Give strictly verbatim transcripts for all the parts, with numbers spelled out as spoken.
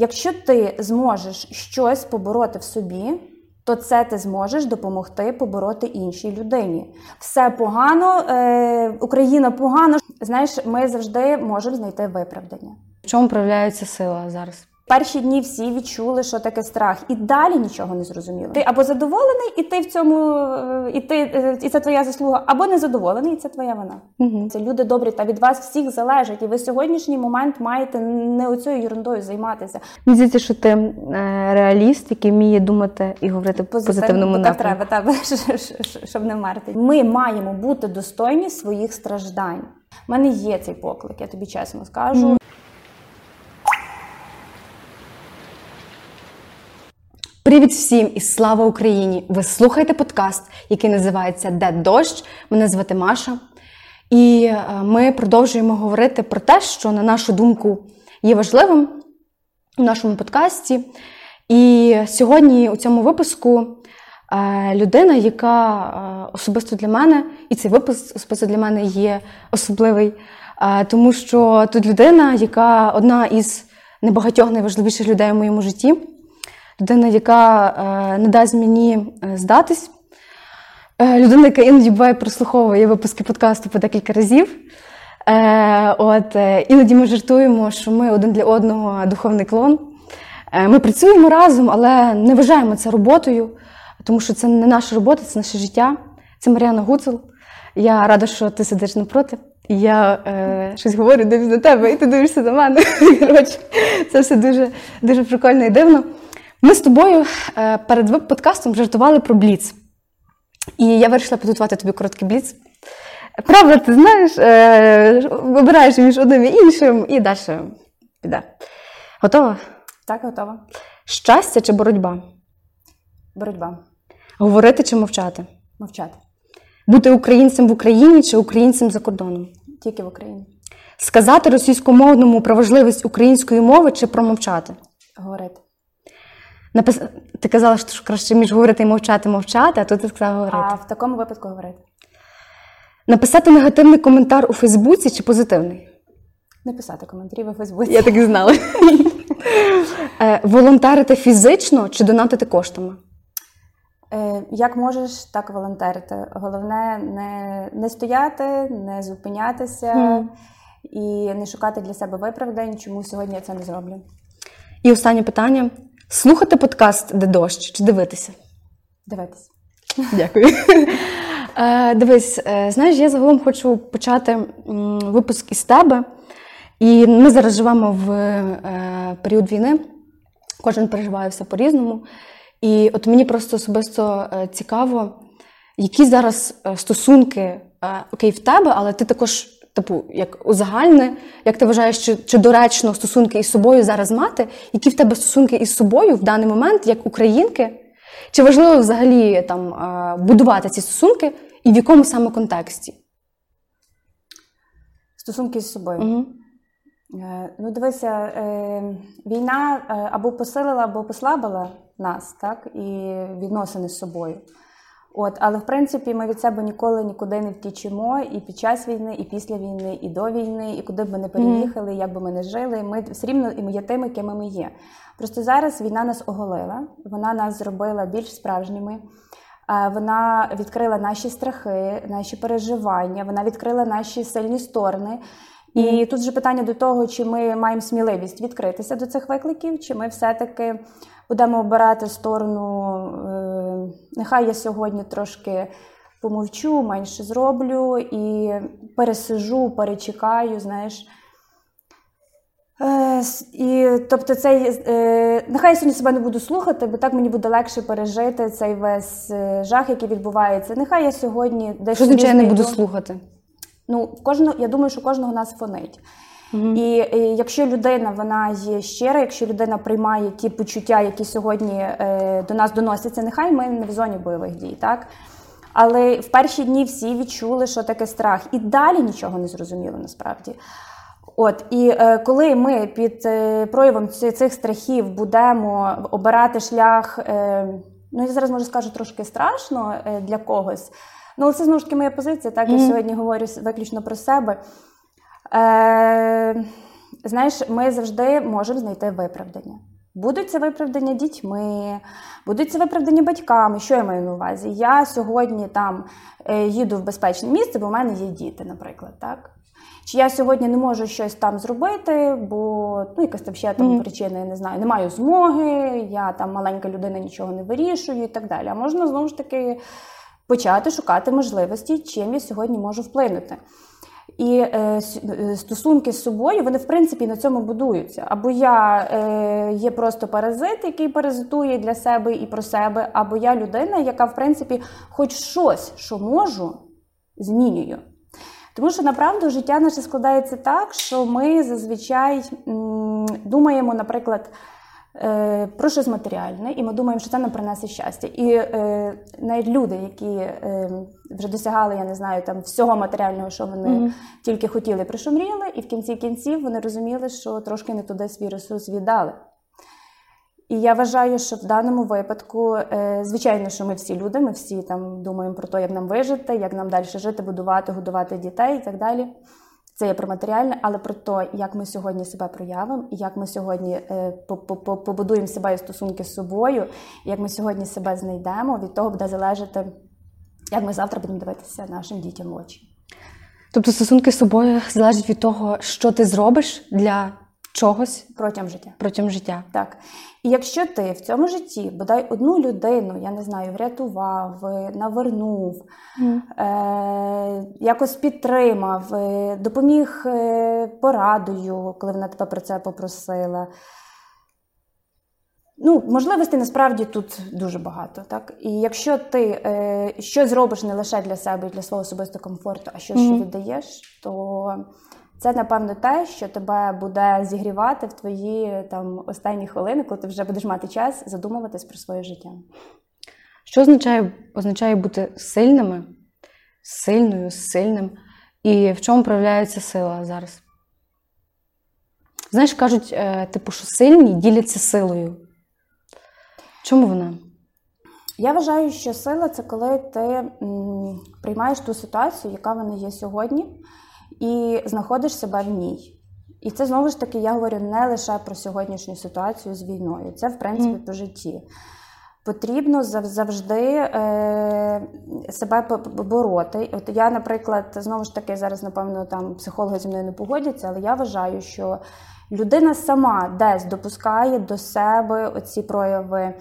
Якщо ти зможеш щось побороти в собі, то це ти зможеш допомогти побороти іншій людині. Все погано, е, Україна погано. Знаєш, ми завжди можемо знайти виправдання. В чому проявляється сила зараз? Перші дні всі відчули, що таке страх, і далі нічого не зрозуміли. Ти або задоволений, і ти в цьому, і ти, і це твоя заслуга, або незадоволений, і це твоя вина. Угу. Це люди добрі, та від вас всіх залежить, і ви в сьогоднішній момент маєте не оцею ерундою займатися. Мені здається, що ти е, реаліст, який вміє думати і говорити в позитивному напрямку. Так треба, щоб не вмерти. Ми маємо бути достойні своїх страждань. У мене є цей поклик, я тобі чесно скажу. Угу. Привіт всім і слава Україні! Ви слухаєте подкаст, який називається «Де дощ?». Мене звати Маша. І ми продовжуємо говорити про те, що, на нашу думку, є важливим у нашому подкасті. І сьогодні у цьому випуску людина, яка особисто для мене, і цей випуск особисто для мене є особливий, тому що тут людина, яка одна із небагатьох найважливіших людей у моєму житті. Людина, яка е, не дасть мені здатись. Е, людина, яка іноді буває прослуховує випуски подкасту по декілька разів. Е, от, е, іноді ми жартуємо, що ми один для одного духовний клон. Е, ми працюємо разом, але не вважаємо це роботою, тому що це не наша робота, це наше життя. Це Мар'яна Гуцул. Я рада, що ти сидиш напроти. І я е, щось говорю, дивлюсь на тебе, і ти дивишся на мене. Коротше, це все дуже, дуже прикольно і дивно. Ми з тобою перед подкастом жартували про бліц. І я вирішила підготувати тобі короткий бліц. Правда, ти знаєш, вибираєш між одним і іншим, і далі піде. Готова? Так, готова. Щастя чи боротьба? Боротьба. Говорити чи мовчати? Мовчати. Бути українцем в Україні чи українцем за кордоном? Тільки в Україні. Сказати російськомовному про важливість української мови чи промовчати? Говорити. Напис... Ти казала, що краще між говорити і мовчати, мовчати, а тут ти сказала говорити. А в такому випадку говорити. Написати негативний коментар у Фейсбуці чи позитивний? Не писати коментарів у Фейсбуці. Я так і знала. Волонтерити фізично чи донатити коштами? Як можеш, так волонтерити. Головне не, не стояти, не зупинятися mm. і не шукати для себе виправдань, чому сьогодні я це не зроблю. І останнє питання. Слухати подкаст «Де дощ» чи дивитися? Дивитися. Дякую. Дивись, знаєш, я загалом хочу почати випуск із тебе. І ми зараз живемо в період війни. Кожен переживає все по-різному. І от мені просто особисто цікаво, які зараз стосунки, окей, в тебе, але ти також... Типу, як узагальне, як ти вважаєш, чи, чи доречно стосунки із собою зараз мати, які в тебе стосунки із собою в даний момент, як українки? Чи важливо взагалі там будувати ці стосунки і в якому саме контексті? Стосунки з собою. Угу. Ну, дивися, війна або посилила, або послабила нас, так, і відносини з собою. От, але, в принципі, ми від себе ніколи нікуди не втічимо і під час війни, і після війни, і до війни, і куди б ми не переїхали, як би ми не жили, ми все рівно і ми є тими, кими ми є. Просто зараз війна нас оголила, вона нас зробила більш справжніми, вона відкрила наші страхи, наші переживання, вона відкрила наші сильні сторони. І mm. тут же питання до того, чи ми маємо сміливість відкритися до цих викликів, чи ми все-таки будемо обирати сторону, е, нехай я сьогодні трошки помовчу, менше зроблю і пересижу, перечекаю, знаєш. Е, і, тобто цей, е, нехай я сьогодні себе не буду слухати, бо так мені буде легше пережити цей весь жах, який відбувається. Нехай я сьогодні десь... Що означає не буду слухати? Ну, кожного, я думаю, що кожного нас фонить. Mm-hmm. І, і якщо людина, вона є щира, якщо людина приймає ті почуття, які сьогодні е, до нас доносяться, нехай ми не в зоні бойових дій, так? Але в перші дні всі відчули, що таке страх. І далі нічого не зрозуміло, насправді. От, і е, коли ми під е, проявом цих страхів будемо обирати шлях, е, ну, я зараз, може, скажу, трошки страшно е, для когось, ну, але це, знову ж таки, моя позиція, так, mm. я сьогодні говорю виключно про себе. Е, знаєш, ми завжди можемо знайти виправдання. Будуть це виправдання дітьми, будуть це виправдання батьками. Що я маю на увазі? Я сьогодні там їду в безпечне місце, бо в мене є діти, наприклад, так? Чи я сьогодні не можу щось там зробити, бо ну, якась там ще там, mm. причина, я не знаю, не маю змоги, я там маленька людина, нічого не вирішую і так далі. А можна, знову ж таки, почати шукати можливості, чим я сьогодні можу вплинути. І е, стосунки з собою, вони, в принципі, на цьому будуються. Або я е, є просто паразит, який паразитує для себе і про себе, або я людина, яка, в принципі, хоч щось, що можу, змінюю. Тому що, направду, життя наше складається так, що ми зазвичай м, думаємо, наприклад, е, про щось матеріальне, і ми думаємо, що це нам принесе щастя. І е, навіть люди, які е, вже досягали, я не знаю, там, всього матеріального, що вони mm-hmm. тільки хотіли, про що мріяли, і в кінці кінців вони розуміли, що трошки не туди свій ресурс віддали. І я вважаю, що в даному випадку, звичайно, що ми всі люди, ми всі там думаємо про те, як нам вижити, як нам далі жити, будувати, годувати дітей і так далі. Це є про матеріальне, але про те, як ми сьогодні себе проявимо, як ми сьогодні побудуємо себе і стосунки з собою, як ми сьогодні себе знайдемо, від того буде залежати, як ми завтра будемо дивитися нашим дітям в очі. Тобто стосунки з собою залежать від того, що ти зробиш для чогось протягом життя. Протягом життя. Так. І якщо ти в цьому житті, бодай одну людину, я не знаю, врятував, навернув, mm. е- якось підтримав, е- допоміг е- порадою, коли вона тебе про це попросила. Ну, можливостей насправді тут дуже багато, так? І якщо ти е- щось зробиш не лише для себе і для свого особистого комфорту, а щось mm. що віддаєш, то... Це, напевно, те, що тебе буде зігрівати в твої там, останні хвилини, коли ти вже будеш мати час задумуватись про своє життя. Що означає, означає бути сильними, сильною, сильним? І в чому проявляється сила зараз? Знаєш, кажуть, типу, що сильні діляться силою. Чому вона? Я вважаю, що сила – це коли ти м, приймаєш ту ситуацію, яка вона є сьогодні, і знаходиш себе в ній. І це, знову ж таки, я говорю не лише про сьогоднішню ситуацію з війною. Це, в принципі, mm. по житті. Потрібно завжди е, себе побороти. От я, наприклад, знову ж таки, зараз, напевно, там психологи зі мною не погодяться, але я вважаю, що людина сама десь допускає до себе оці прояви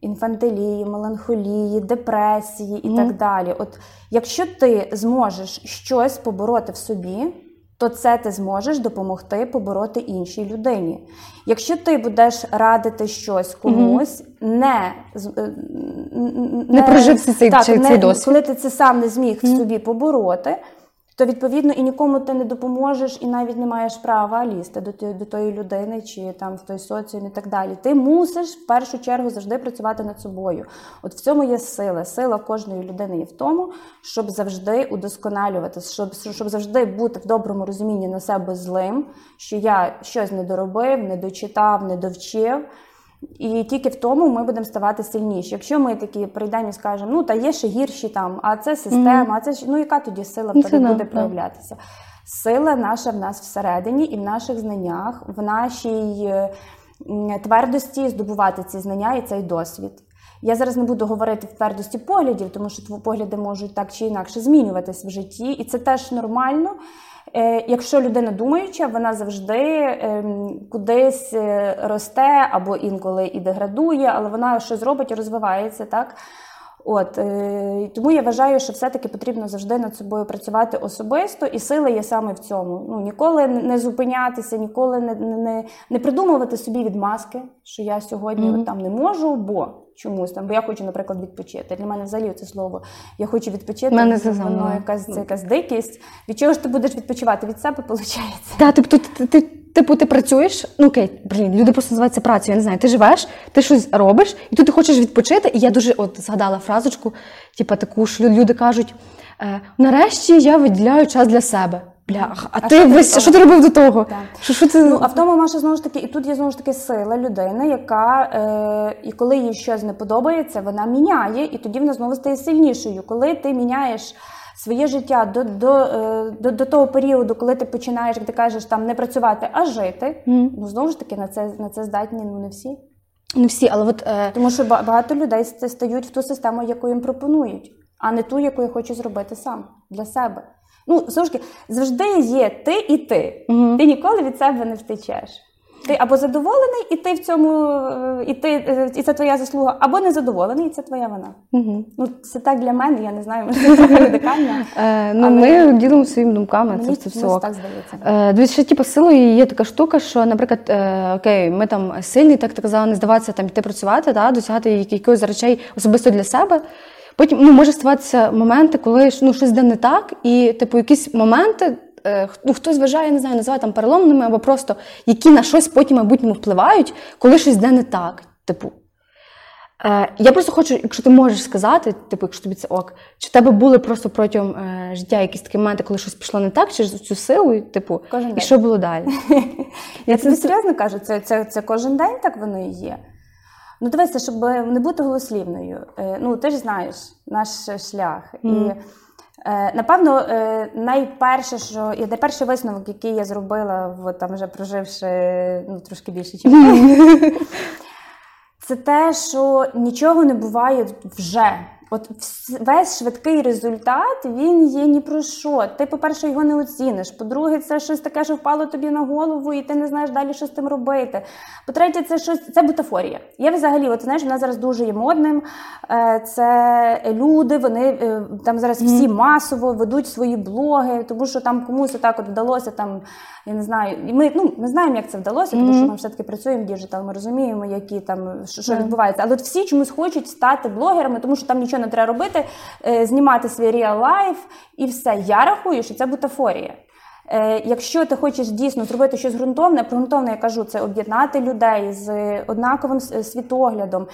інфантилії, меланхолії, депресії і mm. так далі. От якщо ти зможеш щось побороти в собі, то це ти зможеш допомогти побороти іншій людині. Якщо ти будеш радити щось комусь, mm-hmm. не, не, не прожив цей, так, цей, не, цей досвід. Коли ти це сам не зміг mm. в собі побороти, то, відповідно, і нікому ти не допоможеш, і навіть не маєш права лізти до тої, до тої людини, чи там в той соціум і так далі. Ти мусиш, в першу чергу, завжди працювати над собою. От в цьому є сила. Сила кожної людини є в тому, щоб завжди удосконалювати, щоб, щоб завжди бути в доброму розумінні на себе злим, що я щось не доробив, не дочитав, не довчив. І тільки в тому ми будемо ставати сильніші. Якщо ми такі прийдемо і скажемо, ну, та є ще гірші там, а це система, а це ще... Ну, яка тоді сила буде проявлятися? Сила наша в нас всередині і в наших знаннях, в нашій твердості здобувати ці знання і цей досвід. Я зараз не буду говорити в твердості поглядів, тому що погляди можуть так чи інакше змінюватись в житті, і це теж нормально. Якщо людина думаюча, вона завжди кудись росте або інколи і деградує, але вона щось робить і розвивається, так? От, тому я вважаю, що все-таки потрібно завжди над собою працювати особисто, і сила є саме в цьому. Ну, ніколи не зупинятися, ніколи не, не, не придумувати собі відмазки, що я сьогодні mm-hmm. от, там не можу, бо чомусь там, бо я хочу, наприклад, відпочити. Для мене взагалі це слово «я хочу відпочити», мене це воно якась, це якась дикість. Від чого ж ти будеш відпочивати? Від себе, виходить? Так, тобто ти, ти, типу, ти працюєш, ну окей, блін, люди просто називають це працю, я не знаю, ти живеш, ти щось робиш, і тут ти хочеш відпочити. І я дуже от згадала фразочку, типу таку, що люди кажуть, нарешті я виділяю час для себе. Бляха, а, а ти, що, весь, ти що ти робив до того? Що, що ти... Ну, а в тому, Маша, знову ж таки, і тут є, знову ж таки, сила людини, яка, е, і коли їй щось не подобається, вона міняє, і тоді вона знову стає сильнішою. Коли ти міняєш своє життя до, до, до, до того періоду, коли ти починаєш, як ти кажеш, там, не працювати, а жити, mm. ну, знову ж таки, на це, на це здатні ну, не всі. Не всі, але от... Е... Тому що багато людей стають в ту систему, яку їм пропонують, а не ту, яку я хочу зробити сам, для себе. Ну, завжди, завжди є ти і ти. Угу. Ти ніколи від себе не втечеш. Ти або задоволений, і ти в цьому, і ти, і це твоя заслуга, або незадоволений, і це твоя вина. Угу. Ну, це так для мене, я не знаю, може це радикально. Ну, ми ділимося своїми думками, це все всього. Так здається. Дивіться, ще типу силою є така штука, що, наприклад, окей, ми там сильні, так ти казала, не здаватися там йти працювати, та, досягати якихось речей особисто для себе. Потім, ну, може ставатися моменти, коли, ну, щось йде не так, і, типу, якісь моменти, ну, хтось вважає, не знаю, називає там переломними, або просто, які на щось потім, мабуть, впливають, коли щось йде не так, типу. Е, я просто хочу, якщо ти можеш сказати, типу, якщо тобі це ок, чи в тебе були просто протягом е, життя якісь такі моменти, коли щось пішло не так, через цю силу, типу, кожен і день. Що було далі? Я тобі серйозно кажу, це, це, це кожен день так воно і є. Ну, дивися, щоб не бути голослівною. Е, ну, ти ж знаєш наш шлях. Mm. І, е, напевно, е, найперше, що, і найперший висновок, який я зробила, в, там вже проживши, ну, трошки більше, ніж mm. це те, що нічого не буває вже. От весь швидкий результат, він є ні про що. Ти, по-перше, його не оціниш. По-друге, це щось таке, що впало тобі на голову, і ти не знаєш далі, що з тим робити. По-третє, це щось... Це бутафорія. Я взагалі, от знаєш, вона зараз дуже є модним. Це люди, вони там зараз всі масово ведуть свої блоги, тому що там комусь отак от вдалося, там, я не знаю, і ми, ну, ми знаємо, як це вдалося, тому що ми все-таки працюємо в діджитал, ми розуміємо, які там, що відбувається. Але от всі чомусь хочуть стати блогерами, тому що там нічого не треба робити, знімати свій реал-лайф і все. Я рахую, що це бутафорія. Якщо ти хочеш дійсно зробити щось ґрунтовне, ґрунтовне, я кажу, це об'єднати людей з однаковим світоглядом,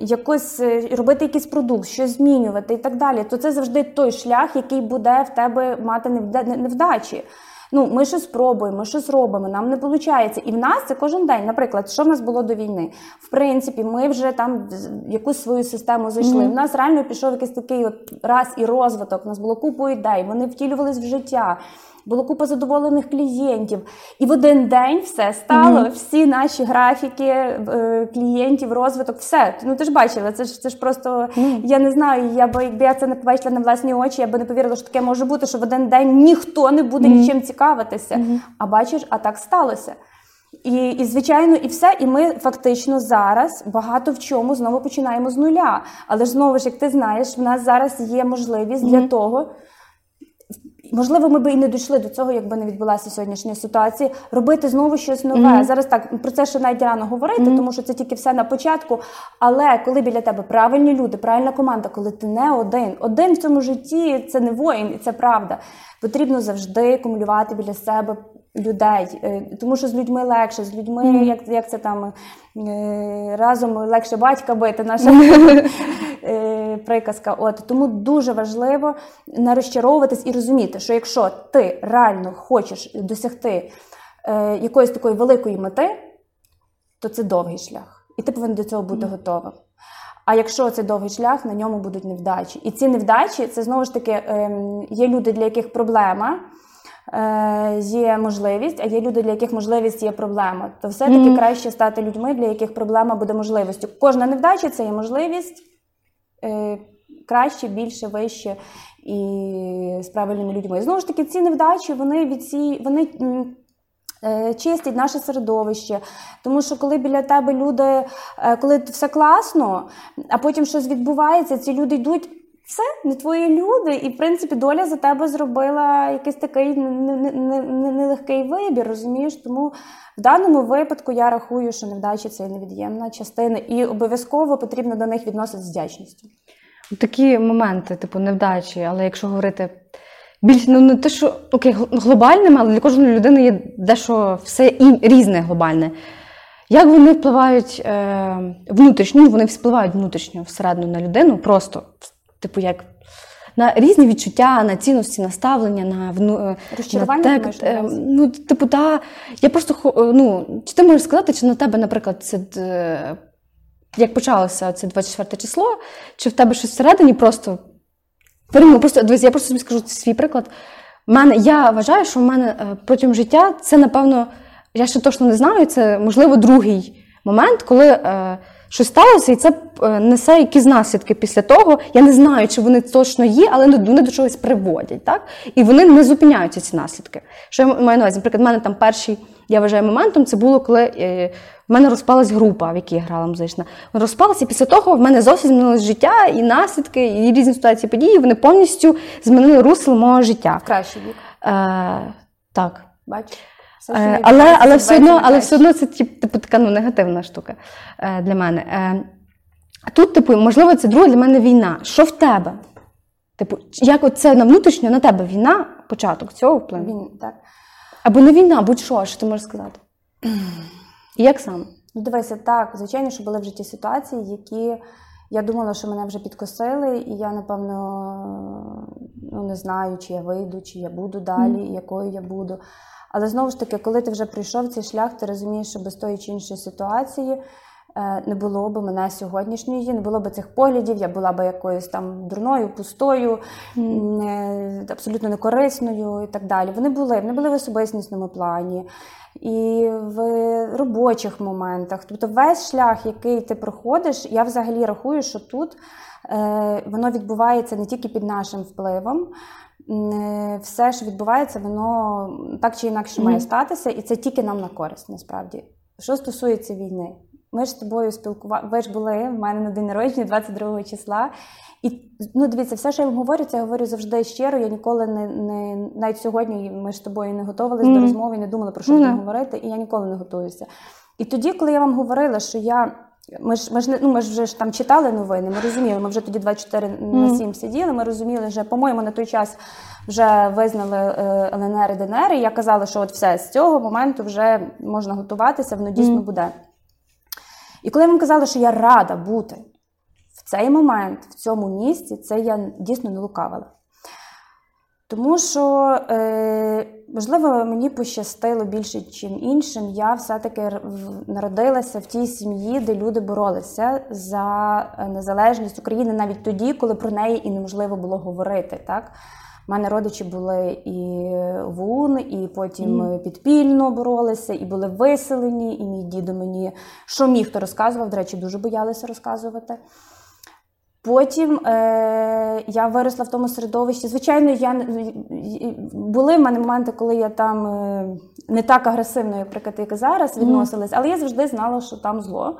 якось робити якийсь продукт, щось змінювати і так далі, то це завжди той шлях, який буде в тебе мати невдачі. Ну, ми щось пробуємо, щось робимо, нам не виходить. І в нас це кожен день. Наприклад, що в нас було до війни? В принципі, ми вже там в якусь свою систему зайшли. Mm-hmm. В нас реально пішов якийсь такий от раз і розвиток. У нас було купу ідей, вони втілювались в життя. Було купа задоволених клієнтів. І в один день все стало. Mm-hmm. Всі наші графіки, клієнтів, розвиток, все. Ну, ти ж бачила, це ж, це ж просто, mm-hmm. я не знаю, я б, якби я це не побачила на власні очі, я би не повірила, що таке може бути, що в один день ніхто не буде mm-hmm. нічим цікавитися. Mm-hmm. А бачиш, а так сталося. І, і, звичайно, і все, і ми фактично зараз багато в чому знову починаємо з нуля. Але ж знову ж, як ти знаєш, в нас зараз є можливість mm-hmm. для того, можливо, ми б і не дійшли до цього, якби не відбулася сьогоднішня ситуація, робити знову щось нове. Mm-hmm. Зараз так, про це ще навіть рано говорити, mm-hmm. тому що це тільки все на початку. Але коли біля тебе правильні люди, правильна команда, коли ти не один, один в цьому житті – це не воїн, і це правда. Потрібно завжди кумулювати біля себе людей, тому що з людьми легше, з людьми, mm-hmm. як, як це там, разом легше батька бити, наша приказка. От, тому дуже важливо не розчаровуватись і розуміти, що якщо ти реально хочеш досягти е, якоїсь такої великої мети, то це довгий шлях, і ти повинен до цього бути mm. готовим. А якщо це довгий шлях, на ньому будуть невдачі. І ці невдачі, це знову ж таки, е, є люди, для яких проблема, є можливість, а є люди, для яких можливість є проблема. То все-таки mm-hmm. краще стати людьми, для яких проблема буде можливістю. Кожна невдача – це є можливість краще, більше, вище і з правильними людьми. І знову ж таки, ці невдачі, вони від ці, вони чистять наше середовище. Тому що коли біля тебе люди, коли все класно, а потім щось відбувається, ці люди йдуть, це не твої люди, і, в принципі, доля за тебе зробила якийсь такий нелегкий вибір, розумієш? Тому в даному випадку я рахую, що невдачі – це невід'ємна частина, і обов'язково потрібно до них відноситися з вдячністю. Такі моменти, типу, невдачі, але якщо говорити більше, ну, не те, що окей, глобальними, але для кожної людини є дещо все різне глобальне. Як вони впливають е, внутрішньо? Вони впливають внутрішньо, всередину на людину, просто типу, як на різні відчуття, на цінності, на ставлення, на, вну... на текст. Ну, типу, та, я просто, ну, чи ти можеш сказати, чи на тебе, наприклад, це, як почалося це двадцять четверте число, чи в тебе щось всередині просто, просто дивись, я просто собі скажу свій приклад. Мене, я вважаю, що в мене протягом життя це, напевно, я ще точно не знаю, це, можливо, другий момент, коли е, щось сталося, і це несе якісь наслідки після того. Я не знаю, чи вони точно є, але вони до чогось приводять, так? І вони не зупиняються, ці наслідки. Що я маю на увазі? Наприклад, в мене там перший, я вважаю, моментом, це було, коли е, в мене розпалась група, в якій я грала музична. Вона розпалася, і після того в мене зовсім змінилось життя, і наслідки, і різні ситуації, події, вони повністю змінили русло мого життя. В кращий бік. Е, так. Бачиш? Е, але, але, все одно, але все одно це типу, така ну, негативна штука е, для мене. Е, тут, типу, можливо, це друга для мене війна. Що в тебе? Типу, як оце на внутрішньо на тебе війна, початок цього впливу? Так. Або не війна, будь-що, що ти можеш сказати? І як саме? Ну, дивися, так, звичайно, що були в житті ситуації, які я думала, що мене вже підкосили, і я, напевно, ну, не знаю, чи я вийду, чи я буду далі, mm. якою я буду. Але, знову ж таки, коли ти вже пройшов цей шлях, ти розумієш, що без тої чи іншої ситуації не було б мене сьогоднішньої, не було б цих поглядів, я була б якоюсь там дурною, пустою, mm. абсолютно некорисною і так далі. Вони були, вони були в особистісному плані і в робочих моментах. Тобто весь шлях, який ти проходиш, я взагалі рахую, що тут воно відбувається не тільки під нашим впливом, все, що відбувається, воно так чи інакше mm-hmm. має статися, і це тільки нам на користь, насправді. Що стосується війни, ми ж з тобою спілкувалися, ви ж були в мене на день народження двадцять другого числа, і, ну, дивіться, все, що я вам говорю, це я говорю завжди щиро, я ніколи не, не... навіть сьогодні ми ж з тобою не готувались mm-hmm. до розмови, не думали, про що mm-hmm. там говорити, і я ніколи не готуюся. І тоді, коли я вам говорила, що я... Ми ж, ми, ж, ну, ми ж вже ж там читали новини, ми розуміли, ми вже тоді двадцять чотири на сім сиділи, ми розуміли, що, по-моєму, на той час вже визнали Ел Ен Ер і Де Ен Ер, і я казала, що от все, з цього моменту вже можна готуватися, воно дійсно mm. буде. І коли я вам казала, що я рада бути в цей момент, в цьому місці, це я дійсно не лукавила. Тому що, можливо, мені пощастило більше, чим іншим. Я все-таки народилася в тій сім'ї, де люди боролися за незалежність України навіть тоді, коли про неї і неможливо було говорити. Так? У мене родичі були і ОУН, і потім mm. підпільно боролися, і були виселені, і мій дідо мені, що міг, то розказував, до речі, дуже боялися розказувати. Потім е- я виросла в тому середовищі. Звичайно, я, були в мене моменти, коли я там е- не так агресивно, як прикати, як зараз відносилась, але я завжди знала, що там зло.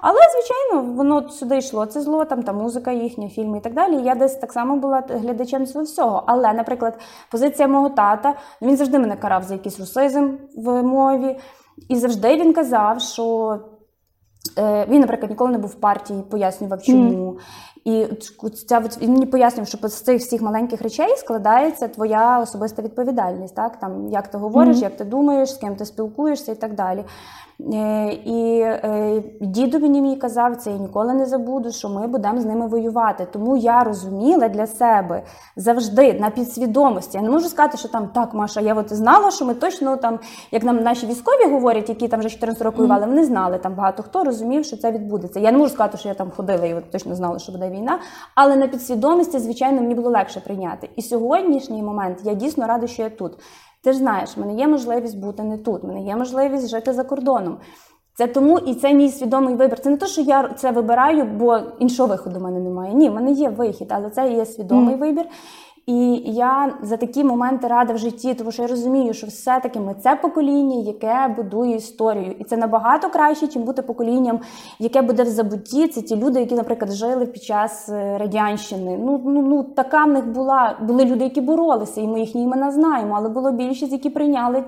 Але, звичайно, воно сюди йшло, це зло, там та музика їхня, фільми і так далі. Я десь так само була глядачем цього всього. Але, наприклад, позиція мого тата, він завжди мене карав за якийсь русизм в мові. І завжди він казав, що... Він, наприклад, ніколи не був в партії, пояснював, чому. Mm. І ця, він мені пояснював, що з цих всіх маленьких речей складається твоя особиста відповідальність. Так? Там, як ти говориш, mm. як ти думаєш, з ким ти спілкуєшся і так далі. І діду мені мій казав, це я ніколи не забуду, що ми будемо з ними воювати. Тому я розуміла для себе завжди на підсвідомості. Я не можу сказати, що там так, Маша, я от знала, що ми точно там, як нам наші військові говорять, які там вже чотирнадцять років воювали, вони знали, там багато хто розумів, що це відбудеться. Я не можу сказати, що я там ходила і от точно знала, що буде війна, але на підсвідомості, звичайно, мені було легше прийняти. І сьогоднішній момент я дійсно рада, що я тут. Ти ж знаєш, в мене є можливість бути не тут, в мене є можливість жити за кордоном. Це тому і це мій свідомий вибір. Це не те, що я це вибираю, бо іншого виходу в мене немає. Ні, в мене є вихід, але це є свідомий mm. вибір. І я за такі моменти рада в житті, тому що я розумію, що все-таки ми це покоління, яке будує історію. І це набагато краще, чим бути поколінням, яке буде в забутті. Це ті люди, які, наприклад, жили під час Радянщини. Ну, ну, ну така в них була, були люди, які боролися, і ми їхні імена знаємо, але було більшість, які прийняли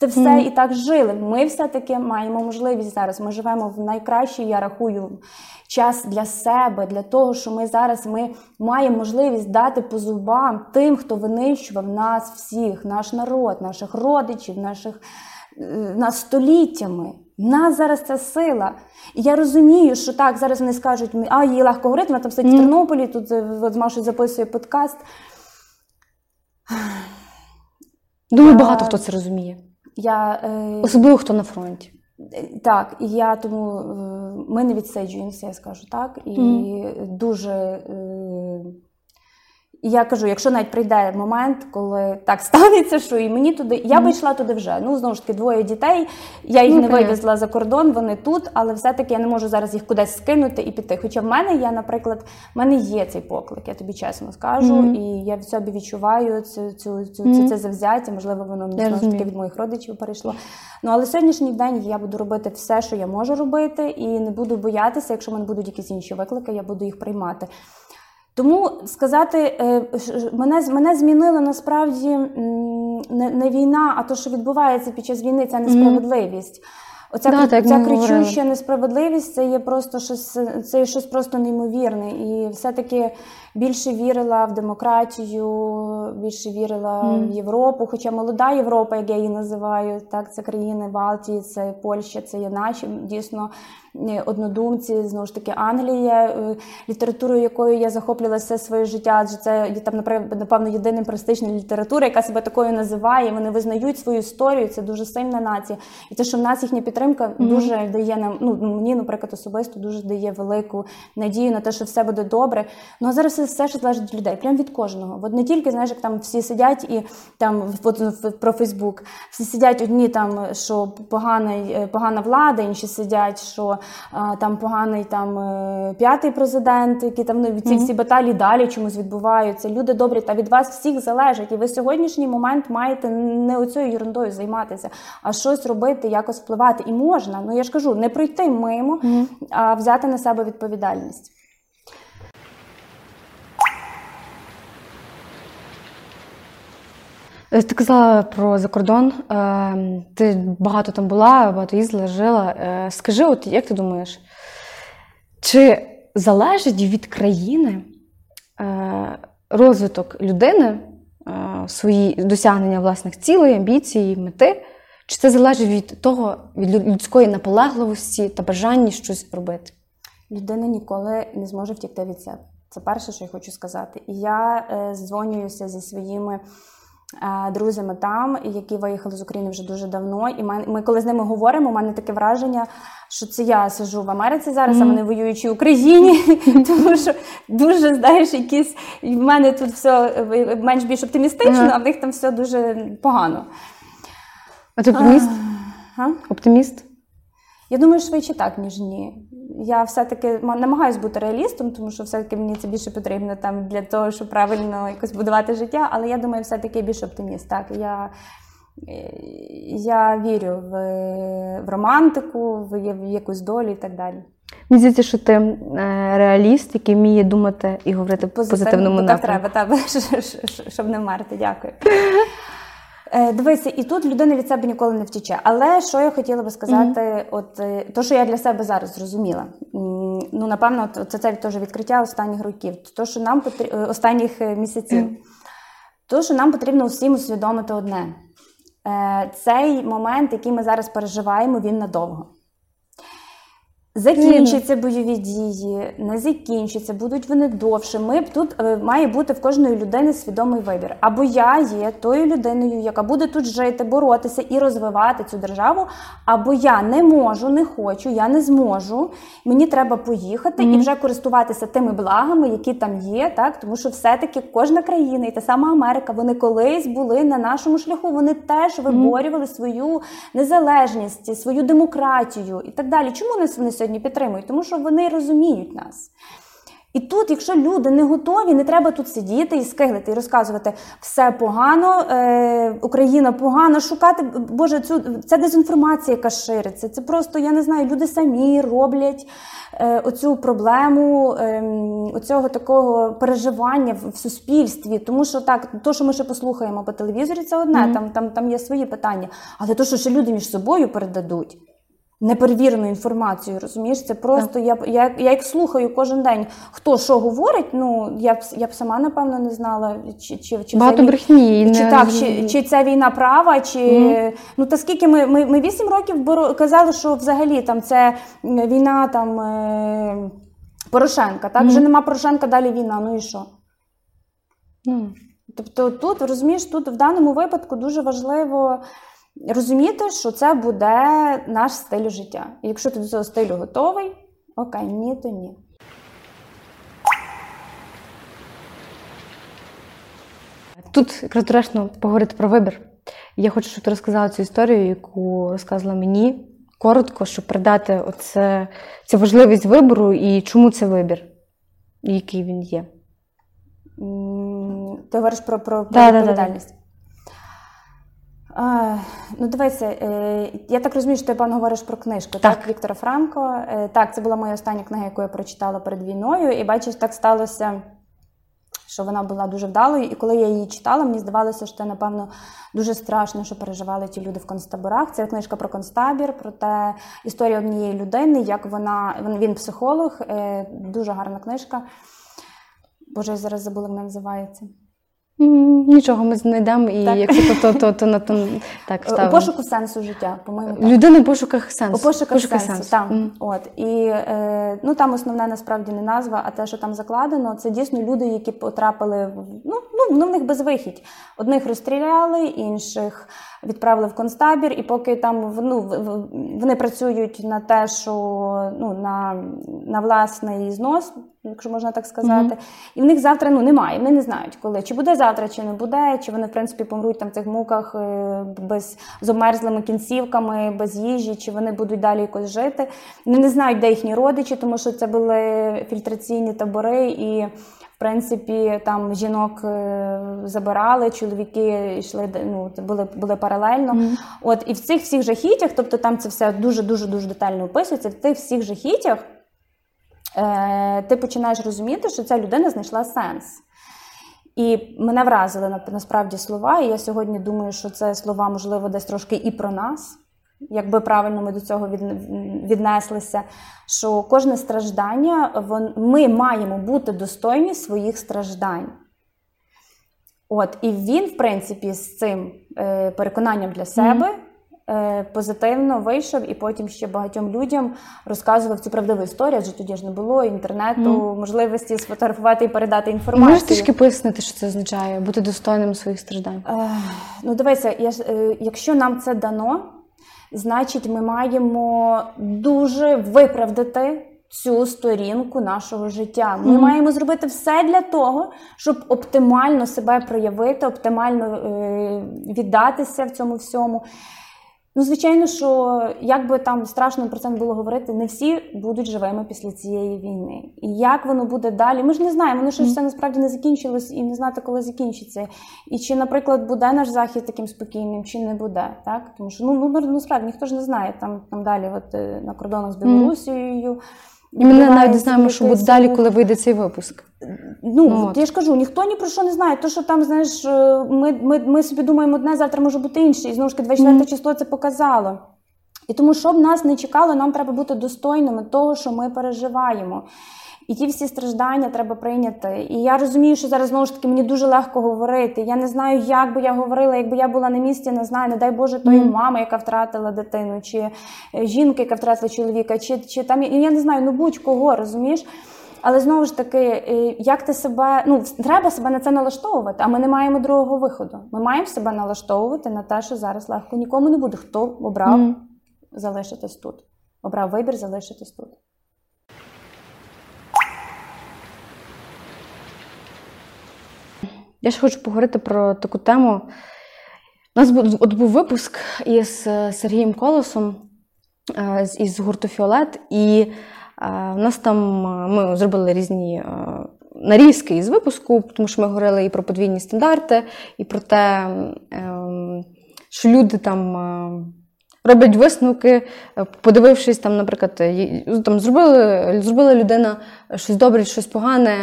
те все mm. і так жили. Ми все-таки маємо можливість зараз. Ми живемо в найкращий, я рахую, час для себе, для того, що ми зараз ми маємо можливість дати по зубам тим, хто винищував нас всіх, наш народ, наших родичів, наших нас століттями. Нас зараз ця сила. І я розумію, що так, зараз вони скажуть, а, їй легко говорити, вона там сидить mm. в Тернополі, тут от, з Машою записує подкаст. Думаю, а... багато хто це розуміє. Я, е... Особливо, хто на фронті. Так, і я тому, ми не відсиджуємося, я скажу так, і mm. дуже, е... І я кажу, якщо навіть прийде момент, коли так станеться, що і мені туди, я би йшла туди вже. Ну, знову ж таки, двоє дітей, я їх ну, не понятно. вивезла за кордон, вони тут, але все-таки я не можу зараз їх кудись скинути і піти. Хоча в мене, я, наприклад, в мене є цей поклик, я тобі чесно скажу, mm-hmm. і я в собі відчуваю цю, цю, цю, mm-hmm. це, це завзяття, можливо, воно мені, знову ж таки, від моїх родичів перейшло. Ну, але сьогоднішній день я буду робити все, що я можу робити, і не буду боятися, якщо в мене будуть якісь інші виклики, я буду їх приймати. Тому сказати, мене, мене змінила насправді не, не війна, а те, що відбувається під час війни, ця несправедливість. Оця да, так, ця кричуща несправедливість, це є просто щось, це є щось просто неймовірне. І все-таки більше вірила в демократію, більше вірила mm. в Європу. Хоча молода Європа, як я її називаю, так, це країни Балтії, це Польща, це є наші дійсно однодумці, знову ж таки Англія, літературою якою я захоплювалася своє життя, адже це там, напевно, єдина престижна література, яка себе такою називає. Вони визнають свою історію, це дуже сильна нація. І те, що в нас їхня підтримка дуже mm-hmm. дає нам, ну мені, наприклад, особисто дуже дає велику надію на те, що все буде добре. Ну а зараз все, все ще залежить від людей, прям від кожного. От не тільки, знаєш, як там всі сидять і там от, про Фейсбук, всі сидять одні там, що погана, погана влада, інші сидять, що там поганий там п'ятий президент, які там ну, ці mm-hmm. всі баталії далі чомусь відбуваються. Люди добрі, та від вас всіх залежить. І ви сьогоднішній момент маєте не оцею ерундою займатися, а щось робити, якось впливати. І можна, ну я ж кажу, не пройти мимо, mm. а взяти на себе відповідальність. Ти казала про закордон, ти багато там була, багато їздила, жила. Скажи, от як ти думаєш, чи залежить від країни розвиток людини, свої досягнення власних цілей, амбіцій, мети? Чи це залежить від того, від людської наполегливості та бажання щось робити? Людина ніколи не зможе втікти від себе. Це перше, що я хочу сказати. І я е, дзвонююся зі своїми е, друзями там, які виїхали з України вже дуже давно. І ми, ми коли з ними говоримо, у мене таке враження, що це я сиджу в Америці зараз, mm-hmm. а вони воюючи в Україні, тому що дуже, знаєш, якісь... В мене тут все менш-більш оптимістично, а в них там все дуже погано. А ти оптиміст? А? Оптиміст? Я думаю, швидше так, ніж ні. Я все-таки намагаюся бути реалістом, тому що все-таки мені це більше потрібно там, для того, щоб правильно якось будувати життя, але я думаю, все-таки більш оптиміст. Так, я, я вірю в, в романтику, в, в якусь долю і так далі. Мені здається, що ти реаліст, який вміє думати і говорити в позитивному напрямку. Так треба, щоб не вмерти. Дякую. Дивися, і тут людина від себе ніколи не втіче. Але що я хотіла би сказати, mm-hmm. от то, що я для себе зараз зрозуміла, ну, напевно, це це теж відкриття останніх років, то, що нам потр... останніх місяців. Mm-hmm. То, що нам потрібно усім усвідомити одне. Цей момент, який ми зараз переживаємо, він надовго. Закінчаться бойові дії, не закінчаться, будуть вони довше. Ми тут має бути в кожної людини свідомий вибір. Або я є тою людиною, яка буде тут жити, боротися і розвивати цю державу, або я не можу, не хочу, я не зможу, мені треба поїхати mm-hmm. і вже користуватися тими благами, які там є, так? Тому що все-таки кожна країна і та сама Америка, вони колись були на нашому шляху, вони теж виборювали mm-hmm. свою незалежність, свою демократію і так далі. Чому не сьогодні? Сьогодні підтримують, тому що вони розуміють нас. І тут, якщо люди не готові, не треба тут сидіти і скиглити, і розказувати, все погано, е, Україна погано, шукати, Боже, цю, ця дезінформація, яка шириться, це просто, я не знаю, люди самі роблять е, оцю проблему, е, оцього такого переживання в, в суспільстві, тому що так, то, що ми ще послухаємо по телевізорі, це одне, mm-hmm. там, там, там є свої питання, але то, що ще люди між собою передадуть, неперевірену інформацію, розумієш? Це просто, я, я, я їх слухаю кожен день, хто що говорить, ну, я б, я б сама, напевно, не знала, чи, чи, чи, багато це, брехні, чи, не... так, чи, чи це війна права, чи... Mm. Ну, та скільки ми, ми, ми вісім років боро... казали, що взагалі там це війна там, е... Порошенка, так? Mm. Вже нема Порошенка, далі війна, ну і що? Mm. Тобто тут, розумієш, тут в даному випадку дуже важливо розуміти, що це буде наш стиль життя. І якщо ти до цього стилю готовий, окей, ні, то ні. Тут якраз доречно поговорити про вибір. Я хочу, щоб ти розказала цю історію, яку розказала мені, коротко, щоб передати оце, цю важливість вибору і чому це вибір, і який він є. Ти говориш про, про, про да, відповідальність. Да, да, да. А, ну, дивися, я так розумію, що ти, пан, говориш про книжку, так. так, Віктора Франкла. Так, це була моя остання книга, яку я прочитала перед війною, і бачиш, так сталося, що вона була дуже вдалою, і коли я її читала, мені здавалося, що це, напевно, дуже страшно, що переживали ті люди в концтаборах. Це книжка про концтабір, про те, історію однієї людини, як вона, він психолог, дуже гарна книжка. Боже, я зараз забула, як вона називається. Нічого, ми знайдемо, і так. якщо то, то, то, то, то так, вставимо. У пошуку сенсу життя, по-моєму, так. Людина в пошуках сенсу. У пошуках Пошука сенсу, сенсу. Так. Mm. От. І, е, ну, там основне, насправді, не назва, а те, що там закладено, це дійсно люди, які потрапили, ну, ну в них безвихідь. Одних розстріляли, інших відправили в концтабір, і поки там, ну, вони працюють на те, що, ну, на, на власний знос, якщо можна так сказати. Mm-hmm. І в них завтра, ну, немає, вони не знають коли. Чи буде завтра, чи не буде, чи вони, в принципі, помруть там в цих муках без, з обмерзлими кінцівками, без їжі, чи вони будуть далі якось жити. Вони не знають, де їхні родичі, тому що це були фільтраційні табори, і, в принципі, там жінок забирали, чоловіки йшли, ну, були, були паралельно. Mm-hmm. От, і в цих всіх жахіттях, тобто там це все дуже-дуже-дуже детально описується, в цих всіх жахіттях ти починаєш розуміти, що ця людина знайшла сенс. І мене вразили насправді слова, і я сьогодні думаю, що це слова, можливо, десь трошки і про нас, якби правильно ми до цього віднеслися, що кожне страждання, ми маємо бути достойні своїх страждань. От, і він, в принципі, з цим переконанням для себе mm-hmm. позитивно вийшов і потім ще багатьом людям розказував цю правдиву історію, адже тоді ж не було інтернету, mm. можливості сфотографувати і передати інформацію. Можеш трішки пояснити, що це означає, бути достойним своїх страждань? Е, ну, дивися, я, е, якщо нам це дано, значить ми маємо дуже виправдати цю сторінку нашого життя. Ми mm. маємо зробити все для того, щоб оптимально себе проявити, оптимально е, віддатися в цьому всьому. Ну, звичайно, що, як би там страшно про це не було говорити, не всі будуть живими після цієї війни. І як воно буде далі, ми ж не знаємо, воно ж все насправді не закінчилось і не знати, коли закінчиться. І чи, наприклад, буде наш Захід таким спокійним, чи не буде, так? Тому що, ну, ну, ну справді, ніхто ж не знає, там, там далі, от, на кордонах з Білорусією. І ми навіть не знаємо, що буде далі, коли вийде цей випуск. Ну, ну я ж кажу, ніхто ні про що не знає. То, що там, знаєш, ми, ми, ми собі думаємо одне, завтра може бути інше. І, знову ж таки, двадцять четверте mm. число це показало. І тому, щоб нас не чекало, нам треба бути достойними того, що ми переживаємо. І ті всі страждання треба прийняти. І я розумію, що зараз, знову ж таки, мені дуже легко говорити. Я не знаю, як би я говорила, якби я була на місці, не знаю, не дай Боже, тої mm. мами, яка втратила дитину, чи жінки, яка втратила чоловіка, чи, чи там, я не знаю, ну будь-кого, розумієш? Але, знову ж таки, як ти себе, ну, треба себе на це налаштовувати, а ми не маємо другого виходу. Ми маємо себе налаштовувати на те, що зараз легко нікому не буде. Хто обрав mm. залишитись тут? Обрав вибір залишитись тут. Я ще хочу поговорити про таку тему. У нас от був випуск із Сергієм Колосом, із гурту «Фіолет», і у нас там ми зробили різні нарізки із випуску, тому що ми говорили і про подвійні стандарти, і про те, що люди там роблять висновки, подивившись, там, наприклад, там, зробили, зробила людина щось добре, щось погане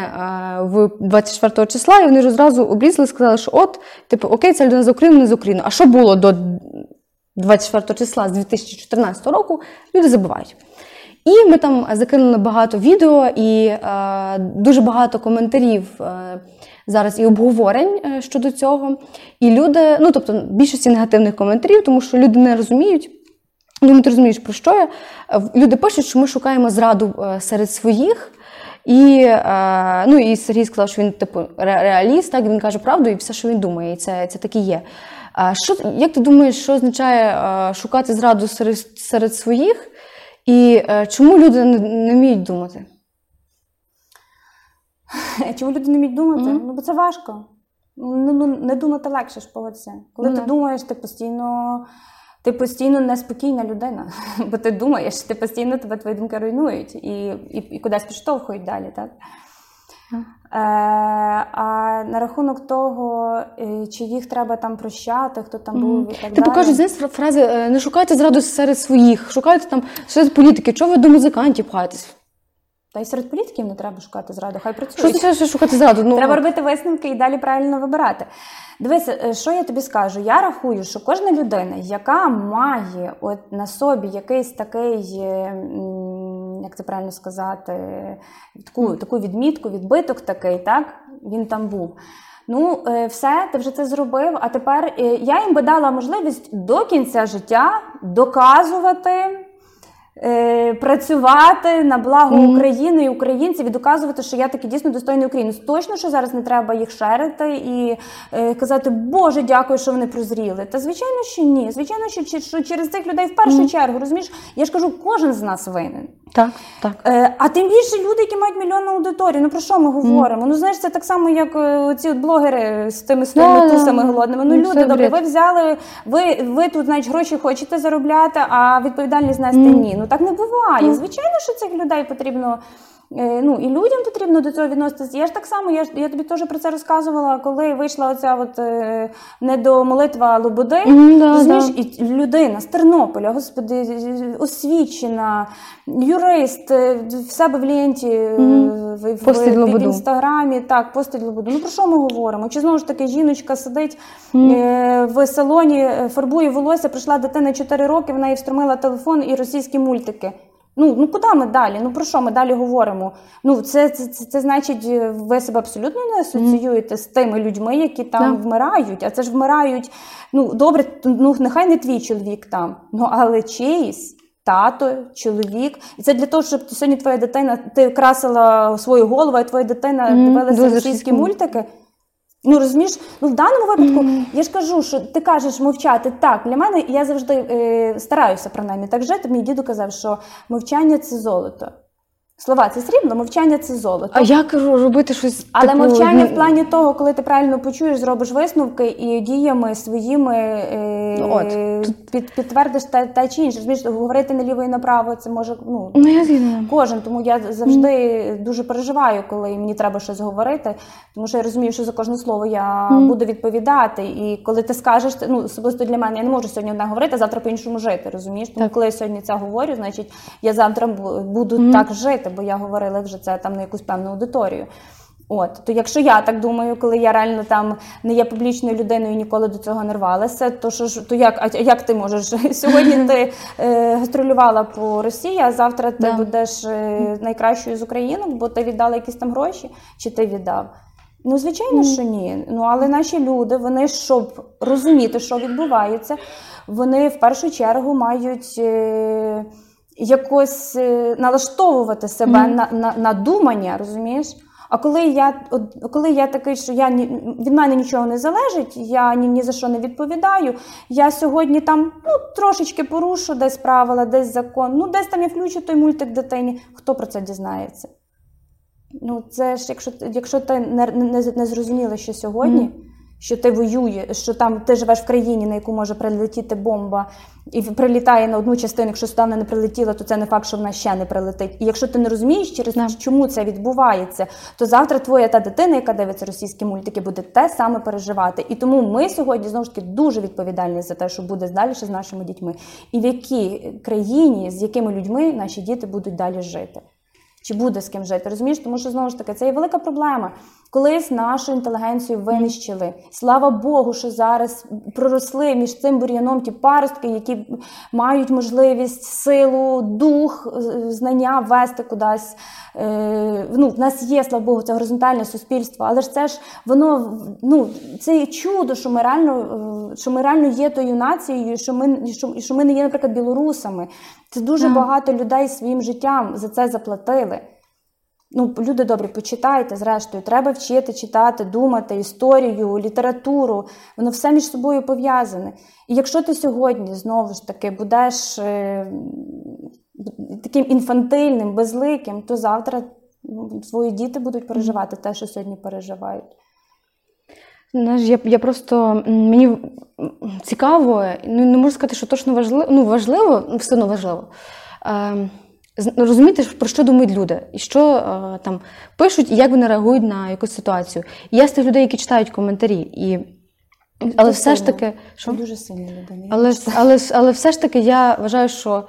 в двадцять четвертого числа, і вони ж одразу обрізали, сказали, що от, типу, окей, ця людина з України, не з України. А що було до двадцять четвертого числа з дві тисячі чотирнадцятого року, люди забувають. І ми там закинули багато відео і е, дуже багато коментарів е, зараз і обговорень е, щодо цього. І люди, ну тобто більшості негативних коментарів, тому що люди не розуміють, ну ти розумієш, про що я. Люди пишуть, що ми шукаємо зраду е, серед своїх. І, е, ну, і Сергій сказав, що він типу реаліст, так, він каже правду і все, що він думає, і це, це так і є. А що, як ти думаєш, що означає е, шукати зраду серед, серед своїх? І е, чому люди не, не вміють думати? Чому люди не вміють думати? Mm-hmm. Ну, бо це важко. ну, не думати легше ж, погодься. Коли mm-hmm. ти думаєш, ти постійно, ти постійно неспокійна людина, бо ти думаєш, ти постійно тебе твої думки руйнують і, і, і кудись підштовхують далі, так? Mm-hmm. Е, а на рахунок того, чи їх треба там прощати, хто там був mm-hmm. і так далі. Ти покажуть, знаєш, фрази «не шукайте зраду серед своїх», шукайте там серед політики, чого ви до музикантів пхаєтесь? Та й серед політиків не треба шукати зраду, хай працюють. Що ти шукати зраду? Ну... Треба робити висновки і далі правильно вибирати. Дивися, що я тобі скажу? Я рахую, що кожна людина, яка має от на собі якийсь такий, як це правильно сказати, таку, таку відмітку, відбиток такий, так? Він там був. Ну, все, ти вже це зробив, а тепер я їм би дала можливість до кінця життя доказувати, працювати на благо mm-hmm. України і українців і доказувати, що я таки дійсно достойний українець. Точно, що зараз не треба їх шерити і е, казати, Боже, дякую, що вони прозріли. Та звичайно, що ні. Звичайно, що, що через цих людей в першу mm-hmm. чергу, розумієш, я ж кажу, кожен з нас винен. Так, так. Е, а тим більше люди, які мають мільйонну аудиторію, ну про що ми говоримо? Mm-hmm. Ну знаєш, це так само, як ці от блогери з тими своїми yeah, тусами yeah, голодними. Ну, ну люди, добре, ви взяли, ви, ви тут, значить, гроші хочете заробляти, а відповідальність нести mm-hmm. ні. Ну, так не буває. Звичайно, що цих людей потрібно, ну, і людям потрібно до цього відноситися. Я ж так само, я, ж, я тобі теж про це розказувала, коли вийшла оця от е, недомолитва Лободи. Mm, да, розумієш, да. І людина з Тернополя, господи, освічена, юрист, в себе в ленті, mm. в, в, в інстаграмі, так, постить Лободу. Ну, про що ми говоримо? Чи знову ж таки жіночка сидить mm. е, в салоні, фарбує волосся, прийшла дитина чотири роки, вона їй встромила телефон і російські мультики. Ну, ну куди ми далі? Ну про що ми далі говоримо? Ну це, це, це, це значить, ви себе абсолютно не асоціюєте mm. з тими людьми, які там yeah. вмирають. А це ж вмирають, ну добре, ну нехай не твій чоловік там, ну але чиїсь. Тато, чоловік. І це для того, щоб сьогодні твоя дитина, ти красила свою голову, а твоя дитина mm. дивилася російські mm. мультики. Ну, розумієш, ну в даному випадку, mm-hmm. я ж кажу, що ти кажеш мовчати так. Для мене, я завжди е, стараюся, принаймні, так жити. Мій діду казав, що мовчання – це золото. Слова – це срібло, мовчання – це золото. А як робити щось? Але такого... мовчання в плані того, коли ти правильно почуєш, зробиш висновки і діями своїми е, ну, от. Під, підтвердиш та, та чи інше. Розумієш, говорити наліво і направо – це може, ну, ну я кожен. Тому я завжди mm. дуже переживаю, коли мені треба щось говорити, тому що я розумію, що за кожне слово я mm. буду відповідати. І коли ти скажеш, ну, особисто для мене, я не можу сьогодні одне говорити, а завтра по-іншому жити, розумієш? Тому так. коли я сьогодні це говорю, значить, я завтра буду mm. так жити. Бо я говорила вже це там на якусь певну аудиторію. От, то якщо я так думаю, коли я реально там не є публічною людиною і ніколи до цього не рвалася, то що ж, то як, а як ти можеш? Сьогодні ти е, гастролювала по Росії, а завтра ти да. будеш е, найкращою з українок, бо ти віддала якісь там гроші, чи ти віддав? Ну, звичайно, mm. що ні. Ну, але наші люди, вони, щоб розуміти, що відбувається, вони в першу чергу мають... Е, якось налаштовувати себе mm. на, на, на думання, розумієш? А коли я, от, коли я такий, що я ні, від мене нічого не залежить, я ні, ні за що не відповідаю, я сьогодні там, ну, трошечки порушу десь правила, десь закон, ну, десь там я включу той мультик дитині, хто про це дізнається? Ну, це ж, якщо, якщо ти не, не, не зрозуміла, що сьогодні, mm. що ти воюєш, що там ти живеш в країні, на яку може прилетіти бомба, і прилітає на одну частину, якщо сюди вона не прилетіла, то це не факт, що вона ще не прилетить. І якщо ти не розумієш, через yeah. чому це відбувається, то завтра твоя та дитина, яка дивиться російські мультики, буде те саме переживати. І тому ми сьогодні, знову ж таки, дуже відповідальні за те, що буде далі з нашими дітьми. І в якій країні, з якими людьми наші діти будуть далі жити. Чи буде з ким жити, розумієш? Тому що, знову ж таки, це є велика проблема. Колись нашу інтелігенцію винищили. Слава Богу, що зараз проросли між цим бур'яном ті паростки, які мають можливість, силу, дух, знання вести кудись. Ну, в нас є, слава Богу, це горизонтальне суспільство, але ж це ж воно, ну, це є чудо, що ми реально, що ми реально є тою нацією, що ми, що, що ми не є, наприклад, білорусами. Це дуже ага. багато людей своїм життям за це заплатили. Ну, люди добрі, почитайте, зрештою. Треба вчити, читати, думати, історію, літературу. Воно все між собою пов'язане. І якщо ти сьогодні, знову ж таки, будеш е- таким інфантильним, безликим, то завтра твої діти будуть переживати те, що сьогодні переживають. Я, я просто, мені цікаво, ну, не можу сказати, що точно важливо, ну важливо, все одно важливо, е, розуміти, про що думають люди, і що е, там пишуть, і як вони реагують на якусь ситуацію. І я з тих людей, які читають коментарі, і, але дуже все сильно. ж таки... Що? Дуже сильна людина. Але, але, але все ж таки я вважаю, що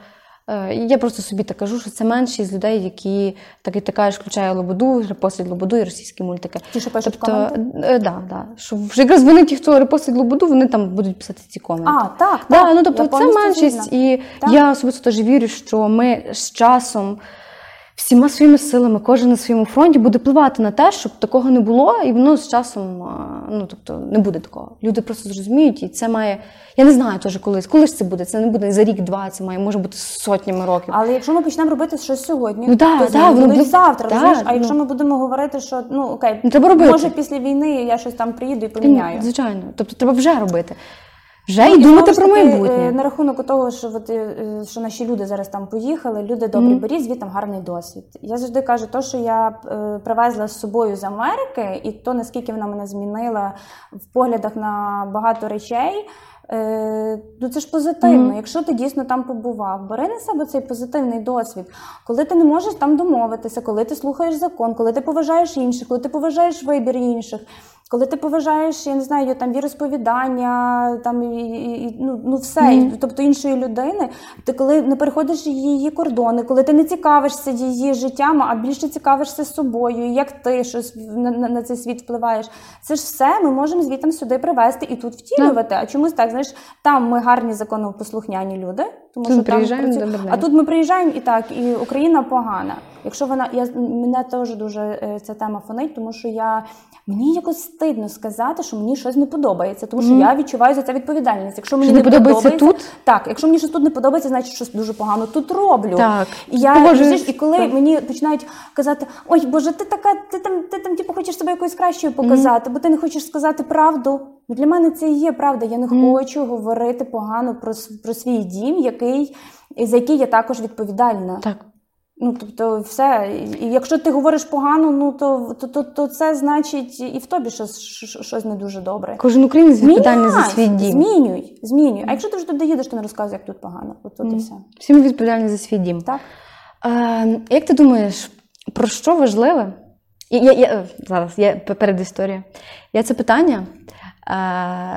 е, я просто собі так кажу, що це меншість людей, які так і така ж включає Лободу, репостять Лободу і російські мультики. Ті, що пишуть коменти? Е, да, да. Що якраз вони, ті, хто репостять Лободу, вони там будуть писати ці коменти. А, так, так. Да, ну, тобто це меншість, і так? Я особисто теж вірю, що ми з часом всіма своїми силами, кожен на своєму фронті буде впливати на те, щоб такого не було, і воно з часом, ну, тобто, не буде такого. Люди просто зрозуміють, і це має, я не знаю теж колись, коли ж це буде, це не буде за рік-два, це має, може бути сотнями років. Але якщо ми почнемо робити щось сьогодні, ну, да, то да, воно буде завтра, да, розумієш? А ну, якщо ми будемо говорити, що, ну, окей, може після війни я щось там приїду і поміняю. Звичайно, тобто треба вже робити. Вже ну, і думати про майбутнє. На рахунок того, що, от, що наші люди зараз там поїхали, люди добрі, mm-hmm. беріть звідти гарний досвід. Я завжди кажу, то, що я е, привезла з собою з Америки, і то, наскільки вона мене змінила в поглядах на багато речей, е, ну це ж позитивно. Mm-hmm. Якщо ти дійсно там побував, бери на себе цей позитивний досвід. Коли ти не можеш там домовитися, коли ти слухаєш закон, коли ти поважаєш інших, коли ти поважаєш вибір інших, коли ти поважаєш, я не знаю, там віросповідання, там і, і, ну, ну все, mm-hmm. тобто іншої людини, ти коли не переходиш її кордони, коли ти не цікавишся її життям, а більше цікавишся собою, як ти щось на, на, на цей світ впливаєш. Це ж все ми можемо звідти сюди привезти і тут втілювати. Mm-hmm. А чомусь так, знаєш, там ми гарні законопослухняні люди, тому що там працю... а тут ми приїжджаємо і так, і Україна погана. Якщо вона, я мене теж дуже ця тема фонить, тому що я мені якось стидно сказати, що мені щось не подобається, тому що mm. я відчуваю за це відповідальність. Якщо мені що не подобається, подобається тут, так, якщо мені щось тут не подобається, значить щось дуже погано тут роблю. Так. І я і коли так. мені починають казати: "Ой, Боже, ти така, ти там, ти там типу хочеш себе якоюсь кращою показати, mm. бо ти не хочеш сказати правду". Ну для мене це і є правда. Я не mm. хочу говорити погано про, про свій дім, який за який я також відповідальна. Так. Ну, тобто, все. І якщо ти говориш погано, ну то, то, то, то це значить і в тобі щось, щось не дуже добре. Кожен українець відповідальний за свій дім. Змінюй, змінюй. Mm. А якщо ти вже туди їдеш, то не розказуй, як тут погано. От тут mm. і все. Всі ми відповідальні за свій дім. Так. Е, як ти думаєш, про що важливе? Я, я, я, зараз, я перед історією. Я це питання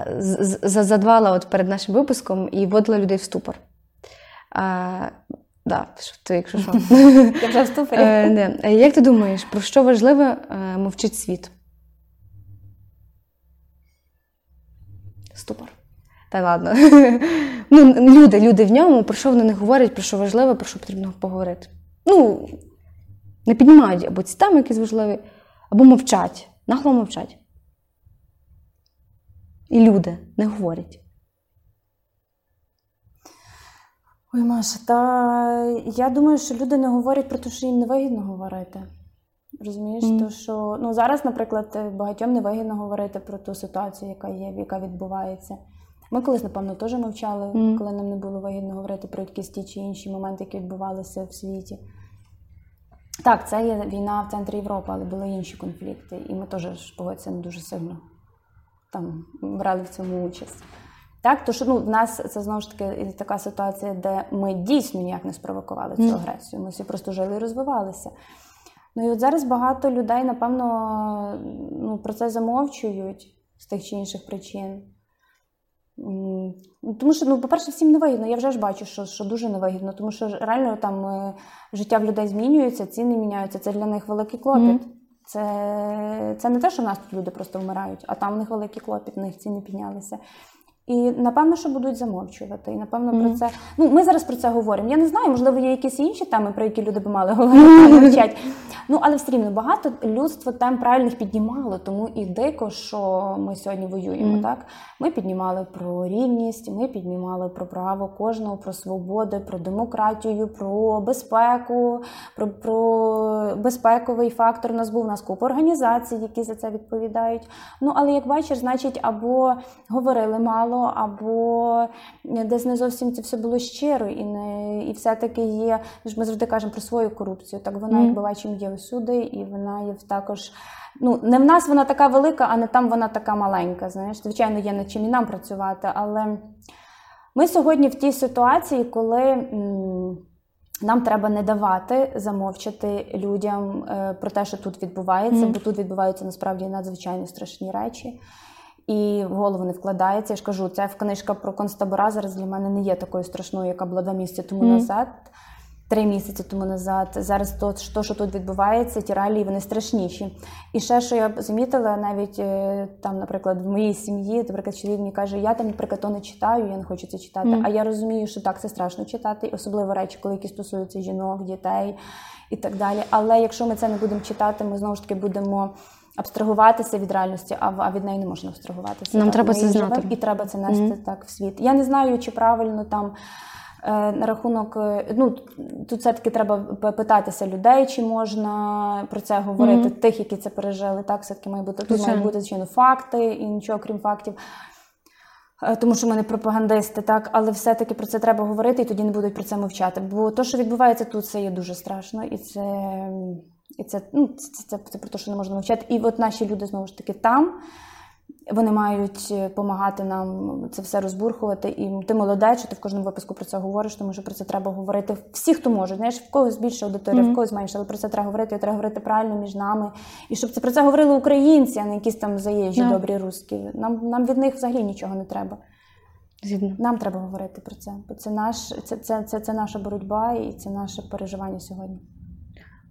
е, з, з, задавала от перед нашим випуском і вводила людей в ступор. Е, Так, да, якщо що. Я вже в ступорі. Як ти думаєш, про що важливе мовчить світ? Ступор. Та ладно. Ну, люди, люди в ньому, про що вони не говорять, про що важливе, про що потрібно поговорити. Ну, не піднімають або ці теми якісь важливі, або мовчать, нахло мовчать. І люди не говорять. Ой, Маша, та я думаю, що люди не говорять про те, що їм невигідно говорити. Розумієш, mm. то, що ну, зараз, наприклад, багатьом невигідно говорити про ту ситуацію, яка є, яка відбувається. Ми колись, напевно, теж мовчали, mm. коли нам не було вигідно говорити про якісь ті чи інші моменти, які відбувалися в світі. Так, це є війна в центрі Європи, але були інші конфлікти, і ми теж погодься не дуже сильно там брали в цьому участь. Так, то що ну, в нас це знову ж таки така ситуація, де ми дійсно ніяк не спровокували цю агресію. Ми всі просто жили і розвивалися. Ну і от зараз багато людей, напевно, ну, про це замовчують з тих чи інших причин. Тому що, ну, по-перше, всім невигідно. Я вже ж бачу, що, що дуже невигідно, тому що реально там життя в людей змінюється, ціни міняються. Це для них великий клопіт. Mm. Це, це не те, що в нас тут люди просто вмирають, а там в них великий клопіт, в них ціни піднялися. І, напевно, що будуть замовчувати. І, напевно, mm-hmm. про це... Ну, ми зараз про це говоримо. Я не знаю, можливо, є якісь інші теми, про які люди би мали говорити, мовчать. Ну, але все рівно багато людство тем правильних піднімало, тому і дико, що ми сьогодні воюємо, mm-hmm. так? Ми піднімали про рівність, ми піднімали про право кожного, про свободи, про демократію, про безпеку, про, про безпековий фактор у нас був, у нас купа організацій, які за це відповідають. Ну, але як бачиш, значить, або говорили мало, або десь не зовсім це все було щиро. І, не, і все-таки є, ми завжди кажемо про свою корупцію, так вона, mm. як буває, чим є усюди, і вона є також... Ну, не в нас вона така велика, а не там вона така маленька, знаєш. Звичайно, є над чим і нам працювати, але ми сьогодні в тій ситуації, коли м, нам треба не давати замовчати людям е, про те, що тут відбувається, mm. бо тут відбуваються насправді надзвичайно страшні речі. І в голову не вкладається. Я ж кажу, ця книжка про концтабора зараз для мене не є такою страшною, яка була два місяці тому mm. назад. Три місяці тому назад. Зараз то, що тут відбувається, ті реалії, вони страшніші. І ще, що я замітила, навіть там, наприклад, в моїй сім'ї, наприклад, чоловік мені каже, я там, наприклад, то не читаю, я не хочу це читати. Mm. А я розумію, що так, це страшно читати, особливо речі, коли які стосуються жінок, дітей і так далі. Але якщо ми це не будемо читати, ми знову ж таки будемо абстрагуватися від реальності, а від неї не можна абстрагуватися. Нам так, треба це знати. І треба це нести mm. так в світ. Я не знаю, чи правильно там на рахунок, ну, тут все-таки треба питатися людей, чи можна про це говорити, mm-hmm. тих, які це пережили, так, все-таки має бути, тут мають бути, звичайно, факти і нічого, крім фактів, тому що ми не пропагандисти, так, але все-таки про це треба говорити, і тоді не будуть про це мовчати, бо те, що відбувається тут, це є дуже страшно, і це, і це, ну, це, це, це про те, що не можна мовчати, і от наші люди, знову ж таки, там, вони мають допомагати нам це все розбурхувати. І ти молодець, що ти в кожному випуску про це говориш, тому що про це треба говорити всі, хто може. Знаєш, в когось більше аудиторія, mm-hmm. в когось менше, але про це треба говорити, і треба говорити правильно між нами. І щоб це про це говорили українці, а не якісь там заїжджі yeah. добрі русські. Нам, нам від них взагалі нічого не треба. Згідно. Нам треба говорити про це, бо це, наш, це, це, це, це наша боротьба і це наше переживання сьогодні.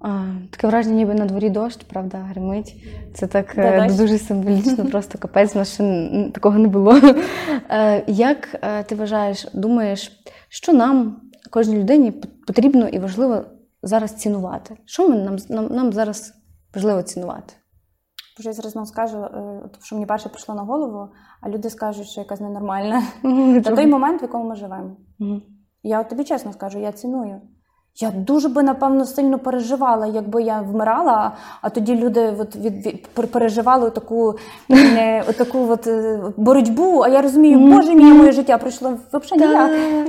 А, таке враження, ніби на дворі дощ, правда, гримить. Це так е, дуже символічно, просто капець, в нас ще такого не було. Е, як е, ти вважаєш, думаєш, що нам, кожній людині, потрібно і важливо зараз цінувати? Що ми, нам, нам, нам зараз важливо цінувати? Боже, я зараз вам скажу, що мені перше прийшло на голову, а люди скажуть, що якась ненормальна. Та той момент, в якому ми живемо. Я тобі чесно скажу, я ціную. Я дуже би, напевно, сильно переживала, якби я вмирала, а тоді люди от від, від, переживали таку от боротьбу, а я розумію, боже мій, моє життя пройшло взагалі ніяк.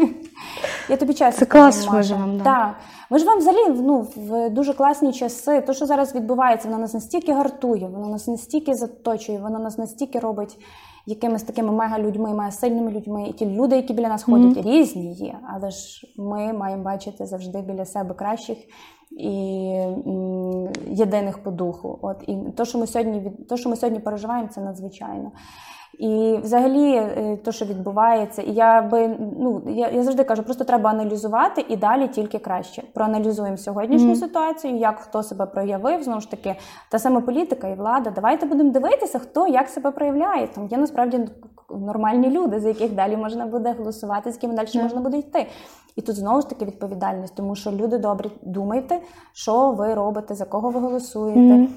Я тобі чесно. Це клас, ми живемо. Так. Ми живемо взагалі ну, в дуже класні часи. Те, що зараз відбувається, воно нас настільки гартує, воно нас настільки заточує, воно нас настільки робить якимись такими мега-людьми, мега-сильними людьми. І ті люди, які біля нас ходять, mm-hmm. різні є, але ж ми маємо бачити завжди біля себе кращих і єдиних по духу. От, і те, що ми сьогодні, те, що ми сьогодні переживаємо, це надзвичайно. І взагалі те, що відбувається, і я би ну я, я завжди кажу, просто треба аналізувати і далі тільки краще. Проаналізуємо сьогоднішню mm-hmm. ситуацію, як хто себе проявив, знову ж таки, та сама політика і влада. Давайте будемо дивитися, хто як себе проявляє. Там є насправді нормальні люди, за яких далі можна буде голосувати, з ким далі mm-hmm. можна буде йти. І тут знову ж таки відповідальність, тому що люди добрі, думайте, що ви робите, за кого ви голосуєте. Mm-hmm.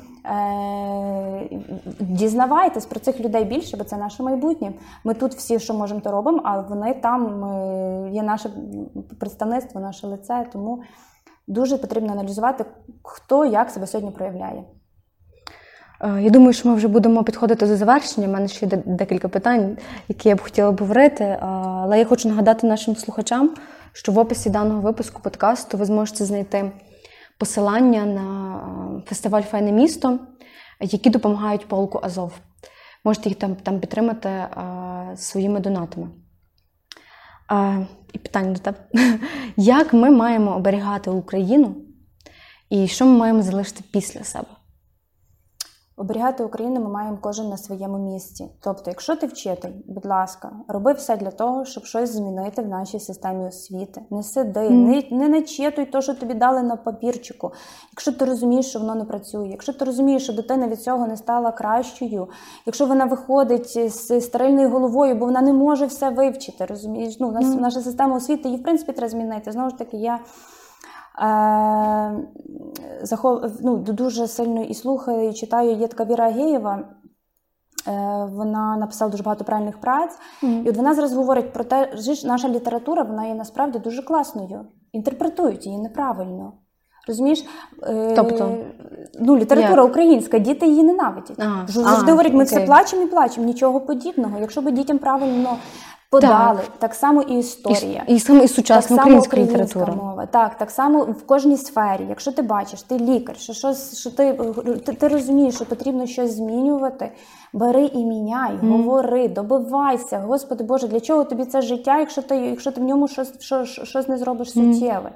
Дізнавайтесь про цих людей більше, бо це наше майбутнє. Ми тут всі, що можемо, то робимо, а вони там є наше представництво, наше лице. Тому дуже потрібно аналізувати, хто як себе сьогодні проявляє. Я думаю, що ми вже будемо підходити до завершення. У мене ще є декілька питань, які я б хотіла говорити. Але я хочу нагадати нашим слухачам, що в описі даного випуску подкасту ви зможете знайти посилання на фестиваль «Файне місто», які допомагають полку «Азов». Можете їх там, там підтримати а, своїми донатами. А, і питання до тебе. Як ми маємо оберігати Україну і що ми маємо залишити після себе? Оберігати Україну ми маємо кожен на своєму місці. Тобто, якщо ти вчитель, будь ласка, роби все для того, щоб щось змінити в нашій системі освіти. Не сиди, mm. не, не начитуй те, що тобі дали на папірчику. Якщо ти розумієш, що воно не працює, якщо ти розумієш, що дитина від цього не стала кращою, якщо вона виходить з стерильною головою, бо вона не може все вивчити, розумієш? Ну, нас, mm. наша система освіти, її в принципі треба змінити. Знову ж таки, я... Ну, дуже сильно і слухаю, і читаю, є така Віра Агієва, вона написала дуже багато правильних праць, mm-hmm. і от вона зараз говорить про те, що наша література, вона є насправді дуже класною, інтерпретують її неправильно. Розумієш? Тобто? Ну, література Як? українська, діти її ненавидять. Ага. Завжди а, говорять, ми окей. це плачемо і плачемо, нічого подібного. Якщо б дітям правильно подали, так, так само і історія. І, і саме і сучасна українська література. Мова. Так, так само в кожній сфері. Якщо ти бачиш, ти лікар, що, що, що ти, ти, ти розумієш, що потрібно щось змінювати, бери і міняй, mm. говори, добивайся. Господи Боже, для чого тобі це життя, якщо ти, якщо ти в ньому щось, що, щось не зробиш суттєве? Mm.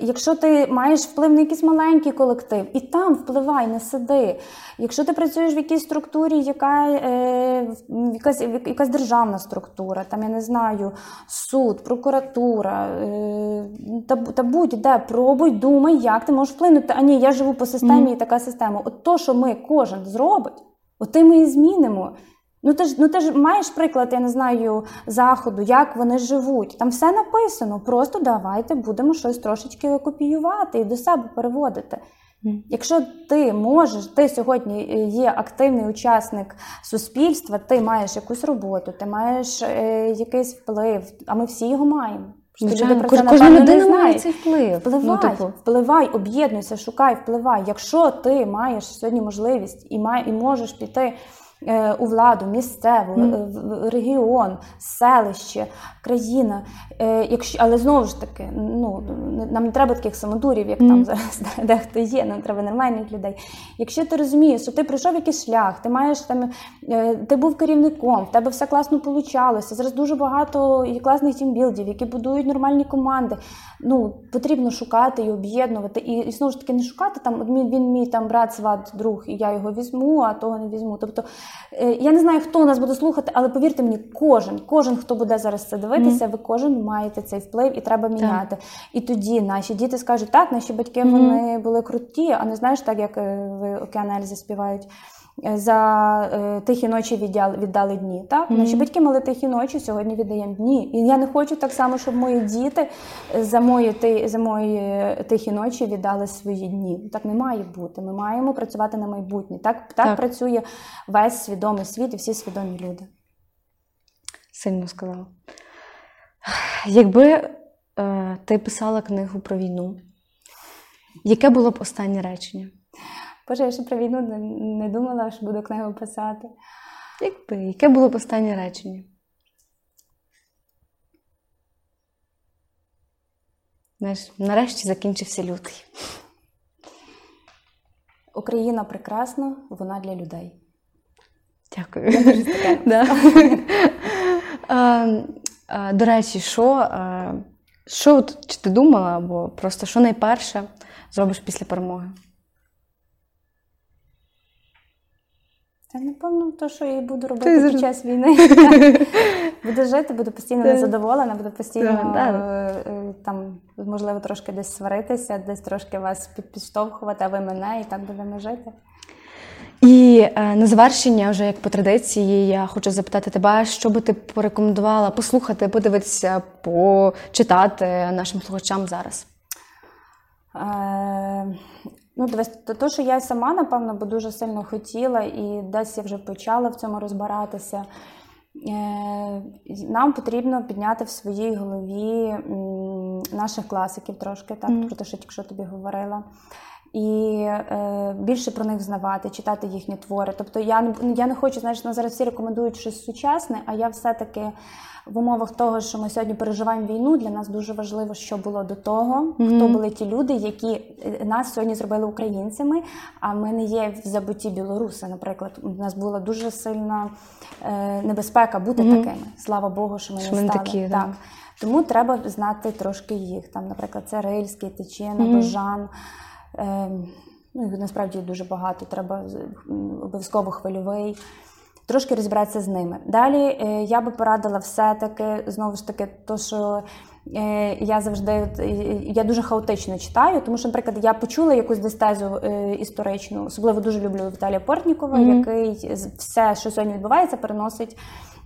Якщо ти маєш вплив на якийсь маленький колектив, і там впливай, не сиди. Якщо ти працюєш в якійсь структурі, яка, е, якась, якась державна структура, там, я не знаю, суд, прокуратура, е, та, та будь-де, пробуй, думай, як ти можеш вплинути. А ні, я живу по системі mm. і така система. От то, що ми, кожен зробить, от ти ми і змінимо. Ну ти ж, ну ти ж маєш приклад, я не знаю, Заходу, як вони живуть. Там все написано, просто давайте будемо щось трошечки копіювати і до себе переводити. Mm. Якщо ти можеш, ти сьогодні є активний учасник суспільства, ти маєш якусь роботу, ти маєш е, якийсь вплив, а ми всі його маємо. Звичайно, кожна людина має цей вплив. Впливай, ну, типу. впливай, об'єднуйся, шукай, впливай. Якщо ти маєш сьогодні можливість і, має, і можеш піти у владу, місцеву, mm. регіон, селище, країна. Але знову ж таки, ну, нам не треба таких самодурів, як mm. там зараз дехто є, нам треба нормальних людей. Якщо ти розумієш, що ти пройшов якийсь шлях, ти маєш там, ти був керівником, в тебе все класно получалося, зараз дуже багато і класних тімбілдів, які будують нормальні команди. Ну, потрібно шукати і об'єднувати. І, і знову ж таки, не шукати, там, він мій там, брат, сват, друг, і я його візьму, а того не візьму. Тобто, я не знаю, хто нас буде слухати, але повірте мені, кожен, кожен, хто буде зараз це дивитися, mm. ви кожен маєте цей вплив і треба міняти. Так. І тоді наші діти скажуть, так, наші батьки mm. вони були круті, а не знаєш, так як в Океан Ельзи співають, за тихі ночі віддали, віддали дні. Так? Mm. Наші батьки мали тихі ночі, сьогодні віддаємо дні. І я не хочу так само, щоб мої діти за мої, ти, за мої тихі ночі віддали свої дні. Так не має бути. Ми маємо працювати на майбутнє. Так, так, так. працює весь свідомий світ і всі свідомі люди. Сильно сказала. Якби е, ти писала книгу про війну, яке було б останнє речення? Боже, я ще про війну не думала, що буду книгу писати. Якби, яке було б останнє речення? Знаєш, нарешті закінчився лютий. Україна прекрасна, вона для людей. Дякую. Я дуже стикаю. До речі, що, що чи ти думала, або просто що найперше зробиш після перемоги? Та, напевно, те, що я буду робити ти під час війни. Буду жити, буду постійно незадоволена, буду постійно, там, можливо, трошки десь сваритися, десь трошки вас підштовхувати, а ви мене, і так будемо жити. І е, на завершення, вже як по традиції, я хочу запитати тебе, що би ти порекомендувала послухати, подивитися, почитати нашим слухачам зараз? Е... Ну, дивись, то, то, що я сама, напевно, бо дуже сильно хотіла і десь я вже почала в цьому розбиратися, нам потрібно підняти в своїй голові наших класиків трошки, так, mm. про те, що якщо тобі говорила, і е, більше про них знавати, читати їхні твори. Тобто я, я не хочу, знаєш, зараз всі рекомендують щось сучасне, а я все-таки в умовах того, що ми сьогодні переживаємо війну, для нас дуже важливо, що було до того, mm-hmm. хто були ті люди, які нас сьогодні зробили українцями, а ми не є в забутті білоруси, наприклад. У нас була дуже сильна е, небезпека бути mm-hmm. такими. Слава Богу, що ми що не стали. Такі, так. Тому треба знати трошки їх. Там, наприклад, це Рильський, Тичина, mm-hmm. Бажан. Ну, їх насправді дуже багато, треба обов'язково хвильовий, трошки розібратися з ними. Далі я би порадила все-таки, знову ж таки, то, що я завжди, я дуже хаотично читаю, тому що, наприклад, я почула якусь десь тезу історичну, особливо дуже люблю Віталія Портнікова, mm-hmm. який все, що сьогодні відбувається, переносить,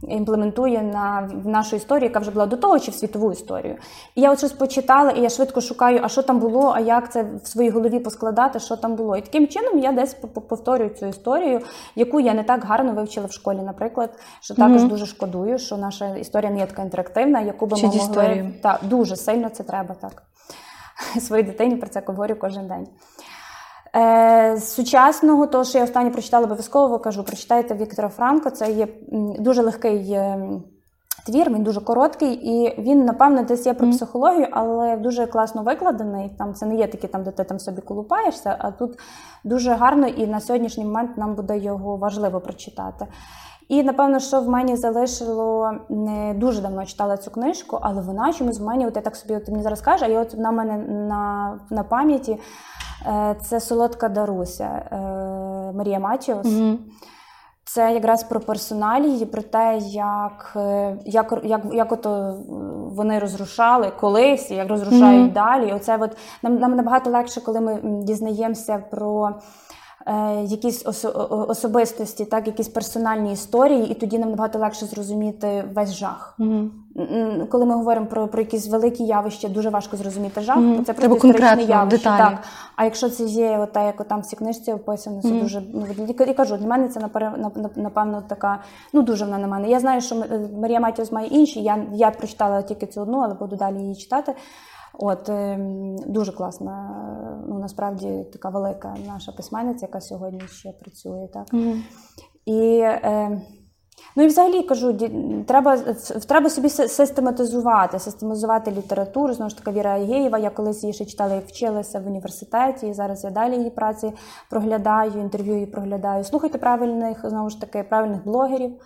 імплементує на, в нашу історію, яка вже була до того, чи в світову історію. І я от щось почитала, і я швидко шукаю, а що там було, а як це в своїй голові поскладати, що там було. І таким чином я десь повторюю цю історію, яку я не так гарно вивчила в школі, наприклад, що також mm-hmm. дуже шкодую, що наша історія не є така інтерактивна, яку би ми могли... Та, дуже сильно це треба, так. своїй дитині про це говорю кожен день. З сучасного, того, що я останнє прочитала, обов'язково кажу, прочитайте Віктора Франкла, це є дуже легкий твір, він дуже короткий, і він, напевно, десь є про психологію, але дуже класно викладений. Там це не є такі, там, де ти там собі колупаєшся, а тут дуже гарно, і на сьогоднішній момент нам буде його важливо прочитати. І, напевно, що в мені залишило, не дуже давно читала цю книжку, але вона чомусь в мені, от я так собі, от ти мені зараз кажеш, а я от вона в мене на, на пам'яті, це «Солодка Даруся» Марія Матіос. Mm-hmm. Це якраз про персоналії, про те, як, як, як, як ото вони розрушали колись, як розрушають mm-hmm. далі. Оце от, нам, нам набагато легше, коли ми дізнаємося про е, якісь осо, особистості, так, якісь персональні історії, і тоді нам набагато легше зрозуміти весь жах. Mm-hmm. Коли ми говоримо про, про якісь великі явища, дуже важко зрозуміти жах, mm-hmm. це просто історичне явище. Так. А якщо це є, от, як от там в цій книжці описано, це mm-hmm. дуже... Я кажу, для мене це, напевно, така... Ну, дуже вона на мене. Я знаю, що Марія Матіос має інші, я, я прочитала тільки цю одну, але буду далі її читати. От, дуже класна, ну, насправді, така велика наша письменниця, яка сьогодні ще працює, так? Mm-hmm. І... Е... Ну і взагалі, кажу, треба, треба собі систематизувати, систематизувати літературу. Знову ж таки, Віра Агієва, я колись її ще читала, як вчилася в університеті, і зараз я далі її праці проглядаю, інтерв'ю її проглядаю. Слухайте правильних, знову ж таки, правильних блогерів,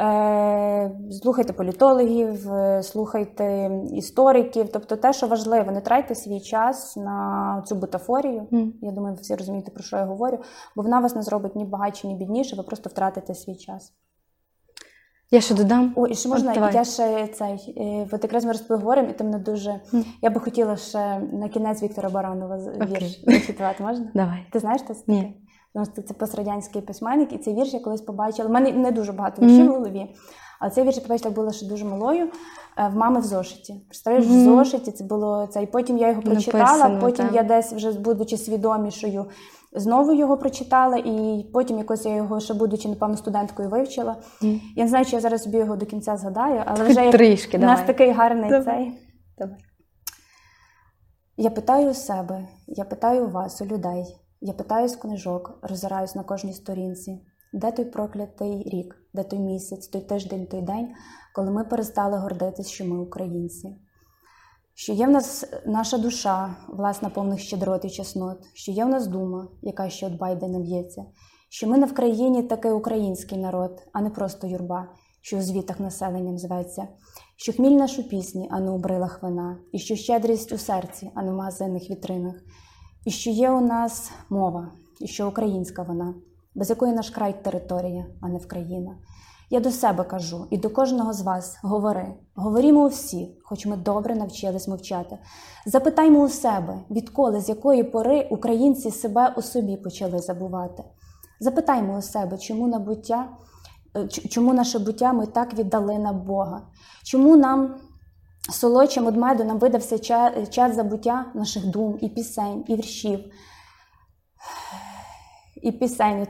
е- слухайте політологів, слухайте істориків. Тобто те, що важливо, не тратьте свій час на цю бутафорію. Mm. Я думаю, ви всі розумієте, про що я говорю. Бо вона вас не зробить ні багатше, ні бідніше, ви просто втратите свій час. Я ще додам. О, і ще можна, От, я ще цей, от якраз ми розговоримо, і ти мене дуже... Mm. Я би хотіла ще на кінець Віктора Баранова okay. вірш зачитувати, можна? Давай. Ти знаєш, що це таке? Ні. Це пострадянський письменник, і цей вірш я колись побачила. У мене не дуже багато віршів mm. в голові, але цей вірш я побачила, була ще дуже малою, в мами в зошиті. Представляєш, mm. в зошиті це було це, і потім я його прочитала, Написано, потім там. Я десь вже, будучи свідомішою, знову його прочитала, і потім якось я його, ще будучи, напевно, студенткою вивчила. Mm. Я не знаю, чи я зараз собі його до кінця згадаю, але вже Трішки, як... у нас такий гарний Добре. цей. Добре. Я питаю у себе, я питаю у вас, у людей, я питаю з книжок, роззираюсь на кожній сторінці. Де той проклятий рік, де той місяць, той тиждень, той день, коли ми перестали гордитись, що ми українці? Що є в нас наша душа, власна повних щедрот і чеснот, що є в нас дума, яка ще от Байдена б'ється, що ми на в країні такий український народ, а не просто юрба, що у звітах населенням зветься, що хміль наш у пісні, а не у брилах вина, і що щедрість у серці, а не в магазинних вітринах, і що є у нас мова, і що українська вона, без якої наш край територія, а не в країна. Я до себе кажу, і до кожного з вас говори. Говорімо усі, хоч ми добре навчились мовчати. Запитаймо у себе, відколи, з якої пори українці себе у собі почали забувати. Запитаймо у себе, чому набуття, чому наше буття ми так віддали на Бога. Чому нам солодшим од меду нам видався час забуття наших дум і пісень, і віршів, і пісень,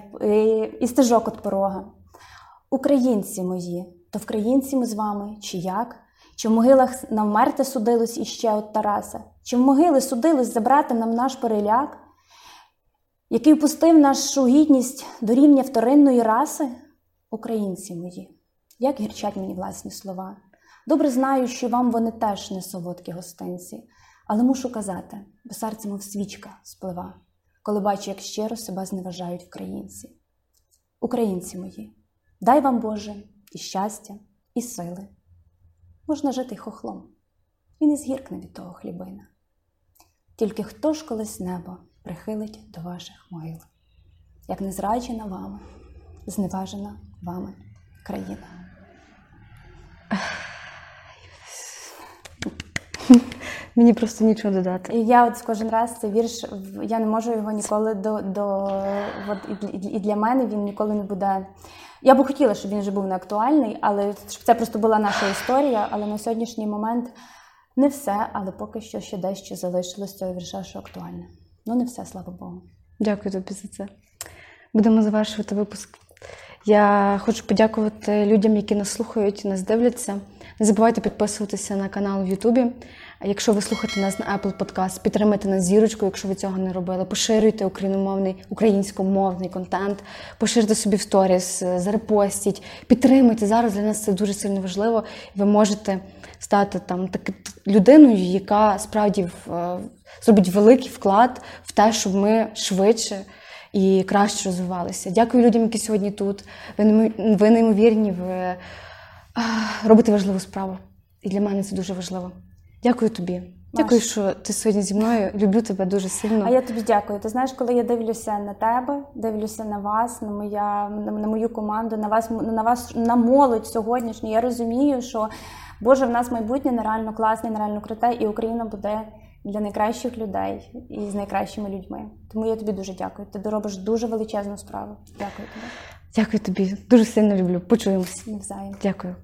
і стежок від порога. Українці мої, то вкраїнці ми з вами, чи як? Чи в могилах нам вмерти судилось іще от Тараса? Чи в могили судилось забрати нам наш переляк, який впустив нашу гідність до рівня вторинної раси? Українці мої, як гірчать мені власні слова. Добре знаю, що вам вони теж не солодкі гостинці, але мушу казати, бо серце мов свічка сплива, коли бачу, як щиро себе зневажають українці. Українці мої, дай вам, Боже, і щастя, і сили. Можна жити й хохлом, і не згіркне від того хлібина. Тільки хто ж колись небо прихилить до ваших могил, як незраджена вами, зневажена вами країна. Мені просто нічого додати. І я от кожен раз цей вірш, я не можу його ніколи до... до от, і для мене він ніколи не буде... Я б хотіла, щоб він вже був не актуальний, але щоб це просто була наша історія, але на сьогоднішній момент не все, але поки що ще дещо залишилось цього вірша, що актуальне. Ну не все, слава Богу. Дякую тобі за це. Будемо завершувати випуск. Я хочу подякувати людям, які нас слухають, нас дивляться. Не забувайте підписуватися на канал в Ютубі. Якщо ви слухаєте нас на Apple Podcast, підтримайте нас зірочкою, якщо ви цього не робили. Поширюйте україномовний, українськомовний контент, поширте собі в сторіс, зарепостіть, підтримайте. Зараз для нас це дуже сильно важливо. Ви можете стати там так, людиною, яка справді в, зробить великий вклад в те, щоб ми швидше і краще розвивалися. Дякую людям, які сьогодні тут. Ви, ви неймовірні, ви робите важливу справу. І для мене це дуже важливо. Дякую тобі. Маш. Дякую, що ти сьогодні зі мною. Люблю тебе дуже сильно. А я тобі дякую. Ти знаєш, коли я дивлюся на тебе, дивлюся на вас, на моя, на мою команду, на вас, на вас, на молодь сьогоднішню, я розумію, що, Боже, в нас майбутнє нереально класне, нереально круте, і Україна буде для найкращих людей і з найкращими людьми. Тому я тобі дуже дякую. Ти доробиш дуже величезну справу. Дякую тобі. Дякую тобі. Дуже сильно люблю. Почуємось. Навзаєм. Дякую.